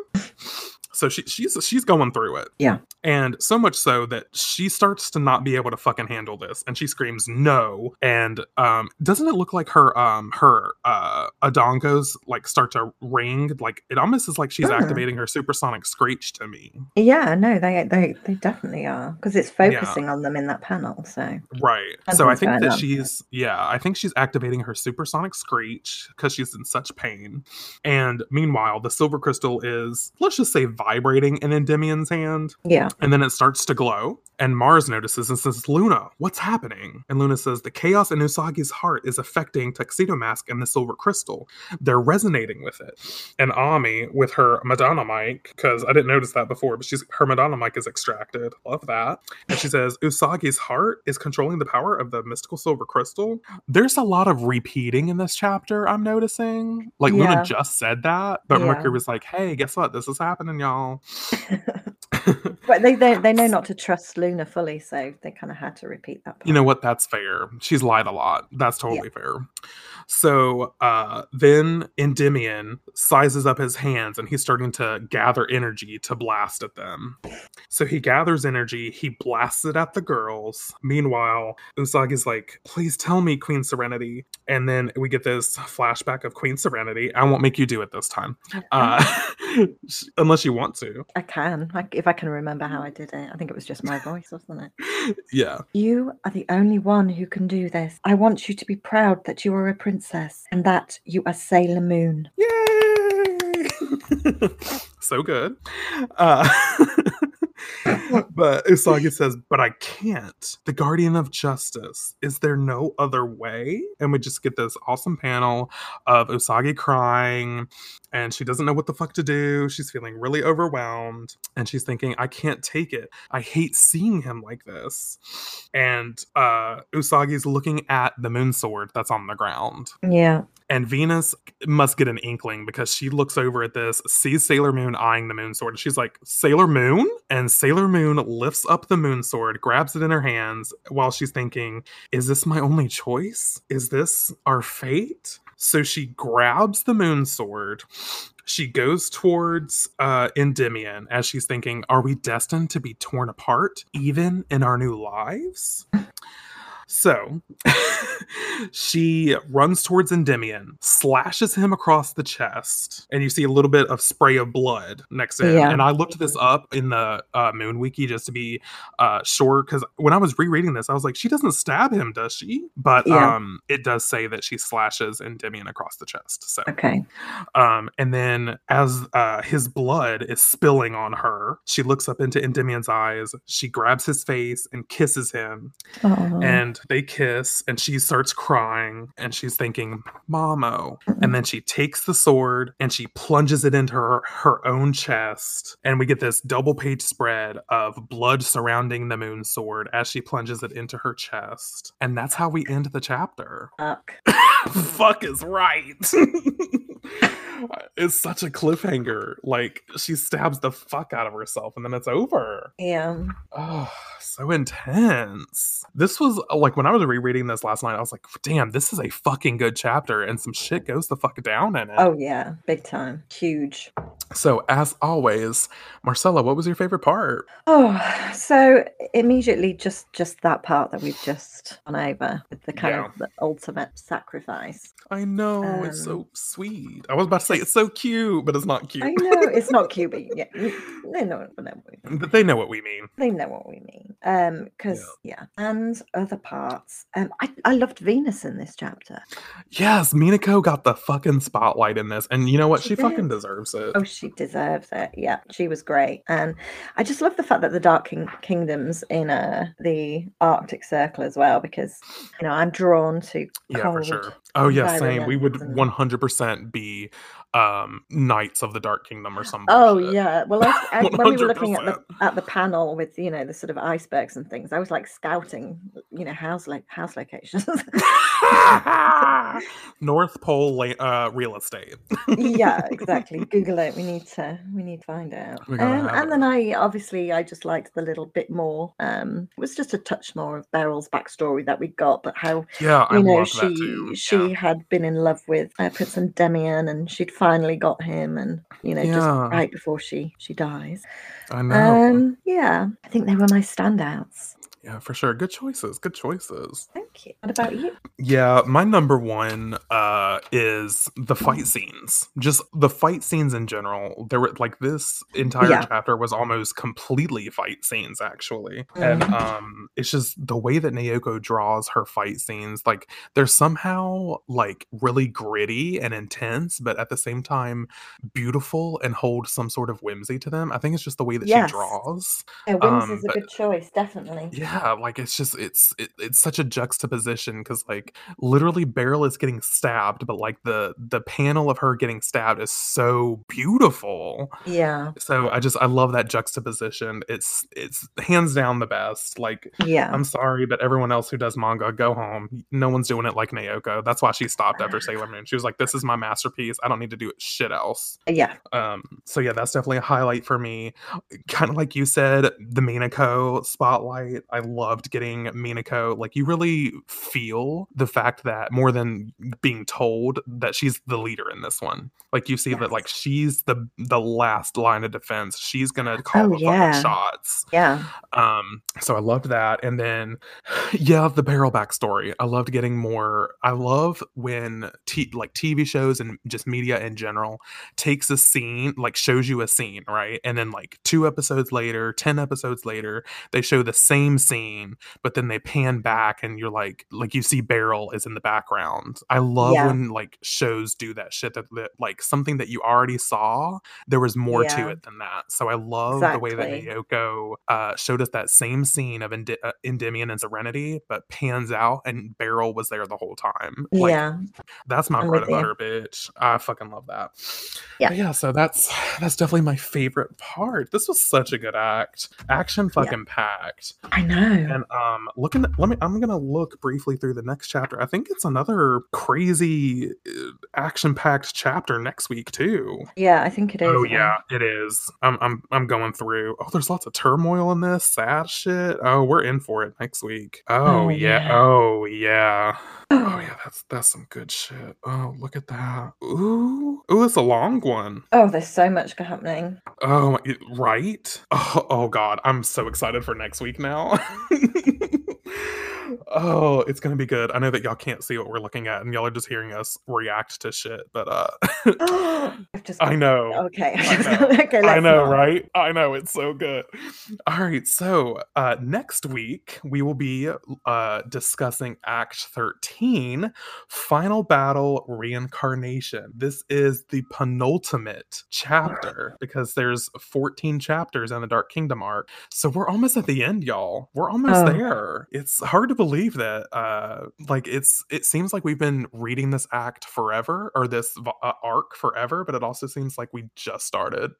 So she, she's she's going through it. Yeah. And so much so that she starts to not be able to fucking handle this. And she screams, no. And um, doesn't it look like her um, her uh, adongos, like, start to ring? Like, it almost is like she's oh. activating her supersonic screech to me. Yeah, no, they they, they definitely are. Because it's focusing yeah. on them in that panel, so. Right. That's so I think that she's, yeah, I think she's activating her supersonic screech because she's in such pain. And meanwhile, the silver crystal is, let's just say, violent. Vibrating in Endymion's hand. Yeah. And then it starts to glow. And Mars notices and says, Luna, what's happening? And Luna says, the chaos in Usagi's heart is affecting Tuxedo Mask and the Silver Crystal. They're resonating with it. And Ami, with her Madonna mic, because I didn't notice that before, but she's her Madonna mic is extracted. Love that. And she says, Usagi's heart is controlling the power of the mystical Silver Crystal. There's a lot of repeating in this chapter, I'm noticing. Like, yeah. Luna just said that, but yeah. Mercury was like, hey, guess what? This is happening, y'all. But they, they they know not to trust Luna fully, so they kind of had to repeat that part. You know what? That's fair. She's lied a lot. That's totally yeah. fair. So uh, then Endymion sizes up his hands, and he's starting to gather energy to blast at them. So he gathers energy. He blasts it at the girls. Meanwhile, Usagi's like, please tell me, Queen Serenity. And then we get this flashback of Queen Serenity. I won't make you do it this time. Uh, unless you want to. I can. I, if I can remember how I did it. I think it was just my voice, wasn't it? Yeah. You are the only one who can do this. I want you to be proud that you are a princess and that you are Sailor Moon. Yay! So good. Uh But Usagi says, but I can't. The guardian of justice. Is there no other way? And we just get this awesome panel of Usagi crying. And she doesn't know what the fuck to do. She's feeling really overwhelmed. And she's thinking, I can't take it. I hate seeing him like this. And uh, Usagi's looking at the moon sword that's on the ground. Yeah. And Venus must get an inkling because she looks over at this, sees Sailor Moon eyeing the moon sword. And she's like, Sailor Moon? And Sailor Moon lifts up the moon sword, grabs it in her hands while she's thinking, is this my only choice? Is this our fate? So she grabs the moon sword. She goes towards uh, Endymion as she's thinking, are we destined to be torn apart even in our new lives? So she runs towards Endymion, slashes him across the chest, and you see a little bit of spray of blood next to him. Yeah. And I looked this up in the uh, Moon Wiki just to be uh, sure, because when I was rereading this, I was like, she doesn't stab him, does she? But yeah. um, it does say that she slashes Endymion across the chest. So okay. Um, and then as uh, his blood is spilling on her, she looks up into Endymion's eyes, she grabs his face and kisses him. Aww. And they kiss, and she starts crying, and she's thinking, Mamo. And then she takes the sword, and she plunges it into her, her own chest, and we get this double-page spread of blood surrounding the moon sword as she plunges it into her chest. And that's how we end the chapter. Fuck. fuck is right. It's such a cliffhanger. Like, she stabs the fuck out of herself and then it's over. Yeah. Oh, so intense. This was, like, when I was rereading this last night, I was like, damn, this is a fucking good chapter, and some shit goes the fuck down in it. Oh, yeah. Big time. Huge. So, as always, Marcella, what was your favorite part? Oh, so immediately just just that part that we've just gone over with the kind yeah. of the ultimate sacrifice. I know. Um, it's so sweet. I was about to say it's so cute, but it's not cute. I know. It's not cute, but yeah. They know what we mean. But they know what we mean. They know what we mean. Um, because, yeah. yeah. And other parts. Um, I, I loved Venus in this chapter. Yes. Minako got the fucking spotlight in this. And you know what? She, she fucking deserves it. Oh, she deserves it. Yeah. She was great. And I just love the fact that the Dark King- Kingdom's in uh, the Arctic Circle as well, because, you know, I'm drawn to yeah, cold. For sure. Oh, yeah, same. We would one hundred percent be um, Knights of the Dark Kingdom or something. Oh, shit. Yeah. Well, I, I, when we were looking at the at the panel with, you know, the sort of icebergs and things, I was like scouting, you know, house like house locations. North Pole uh, real estate. Yeah, exactly. Google it. We need to. We need to find out. Um, and it. then I obviously I just liked the little bit more. Um, it was just a touch more of Beryl's backstory that we got, but how yeah, you I know she that too. she yeah. had been in love with uh, Prince Endymion, and she'd finally got him, and you know yeah. just right before she she dies. I know. Um, yeah, I think they were my standouts. Yeah, for sure. Good choices. Good choices. Thank you. What about you? Yeah, my number one uh, is the fight scenes. Just the fight scenes in general. There were like this entire yeah. chapter was almost completely fight scenes, actually. Mm-hmm. And um, it's just the way that Naoko draws her fight scenes. Like, they're somehow like really gritty and intense, but at the same time beautiful and hold some sort of whimsy to them. I think it's just the way that yes. she draws. Yeah, whimsy is um, a good choice, definitely. Yeah. Yeah, like it's just it's it, it's such a juxtaposition, because like literally Beryl is getting stabbed, but like the the panel of her getting stabbed is so beautiful. Yeah. So I just I love that juxtaposition. It's it's hands down the best. Like yeah. I'm sorry, but everyone else who does manga, go home. No one's doing it like Naoko. That's why she stopped after Sailor Moon. She was like, "This is my masterpiece. I don't need to do shit else." Yeah. Um. So yeah, that's definitely a highlight for me. Kind of like you said, the Minako spotlight. I loved getting Minako. Like, you really feel the fact that, more than being told, that she's the leader in this one. Like, you see yes. that, like, she's the the last line of defense. She's gonna call oh, the yeah. fucking shots. Yeah. Um. So I loved that. And then, yeah, the Beryl backstory. I loved getting more. I love when t- like T V shows and just media in general takes a scene, like shows you a scene, right? And then like two episodes later, ten episodes later, they show the same scene, but then they pan back and you're like like you see Beryl is in the background. I love yeah. when like shows do that shit, that, that like something that you already saw, there was more yeah. to it than that. So I love exactly. the way that Naoko uh showed us that same scene of End- uh, Endymion and Serenity, but pans out and Beryl was there the whole time. Like, yeah, that's my I'm bread and butter, bitch. I fucking love that. Yeah, but yeah. So that's that's definitely my favorite part. This was such a good act. Action fucking yeah. packed. I know. And um, looking, at, let me. I'm gonna look briefly through the next chapter. I think it's another crazy, action-packed chapter next week too. Yeah, I think it is. Oh yeah, yeah it is. I'm, I'm, I'm going through. Oh, there's lots of turmoil in this sad shit. Oh, we're in for it next week. Oh, oh yeah. yeah. Oh yeah. Oh yeah. That's that's some good shit. Oh, look at that. Ooh, ooh, it's a long one. Oh, there's so much happening. Oh, right. Oh, oh God, I'm so excited for next week now. Oh, it's gonna be good. I know that y'all can't see what we're looking at and y'all are just hearing us react to shit, but uh I've just I know okay I know, okay, I know right I know it's so good. All right, so uh next week we will be uh discussing Act thirteen, Final Battle Reincarnation. This is the penultimate chapter because there's fourteen chapters in the Dark Kingdom arc, so we're almost at the end, y'all. We're almost oh. there. It's hard to believe that uh like it's it seems like we've been reading this act forever, or this uh, arc forever, but it also seems like we just started.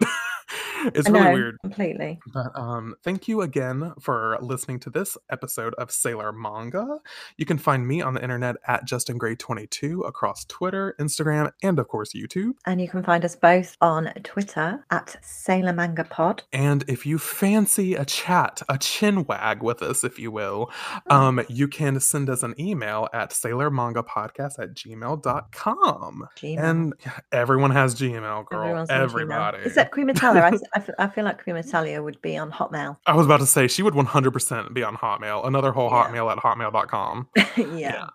It's really weird. Completely. But um, thank you again for listening to this episode of Sailor Manga. You can find me on the internet at Justin Gray twenty-two across Twitter, Instagram, and of course YouTube. And you can find us both on Twitter at Sailor Manga Pod. And if you fancy a chat, a chin wag with us, if you will, um, you can send us an email at sailor manga podcast at gmail dot com. Gmail. And everyone has Gmail, girl. Everyone's everybody. Gmail. Except Queen Metalia. I, I feel like Queen Metalia would be on Hotmail. I was about to say, she would one hundred percent be on Hotmail. Another whole yeah. Hotmail at hotmail dot com. yeah.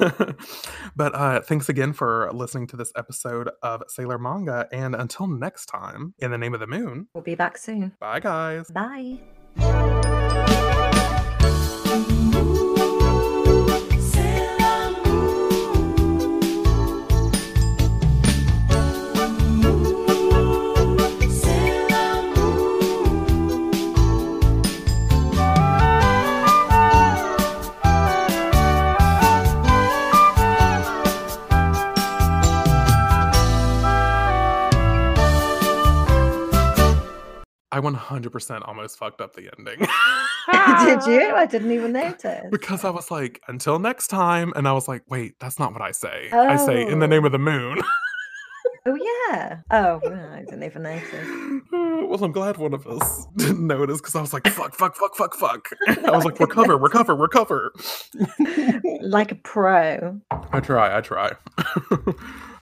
yeah. But uh, thanks again for listening to this episode of Sailor Manga. And until next time, in the name of the moon, we'll be back soon. Bye, guys. Bye. I one hundred percent almost fucked up the ending. Did you? I didn't even notice. Because I was like, until next time. And I was like, wait, that's not what I say. Oh. I say, in the name of the moon. Oh, yeah. Oh, well, I didn't even notice. Well, I'm glad one of us didn't notice because I was like, fuck, fuck, fuck, fuck, fuck. I was like, recover, recover, recover. Like a pro. I try, I try.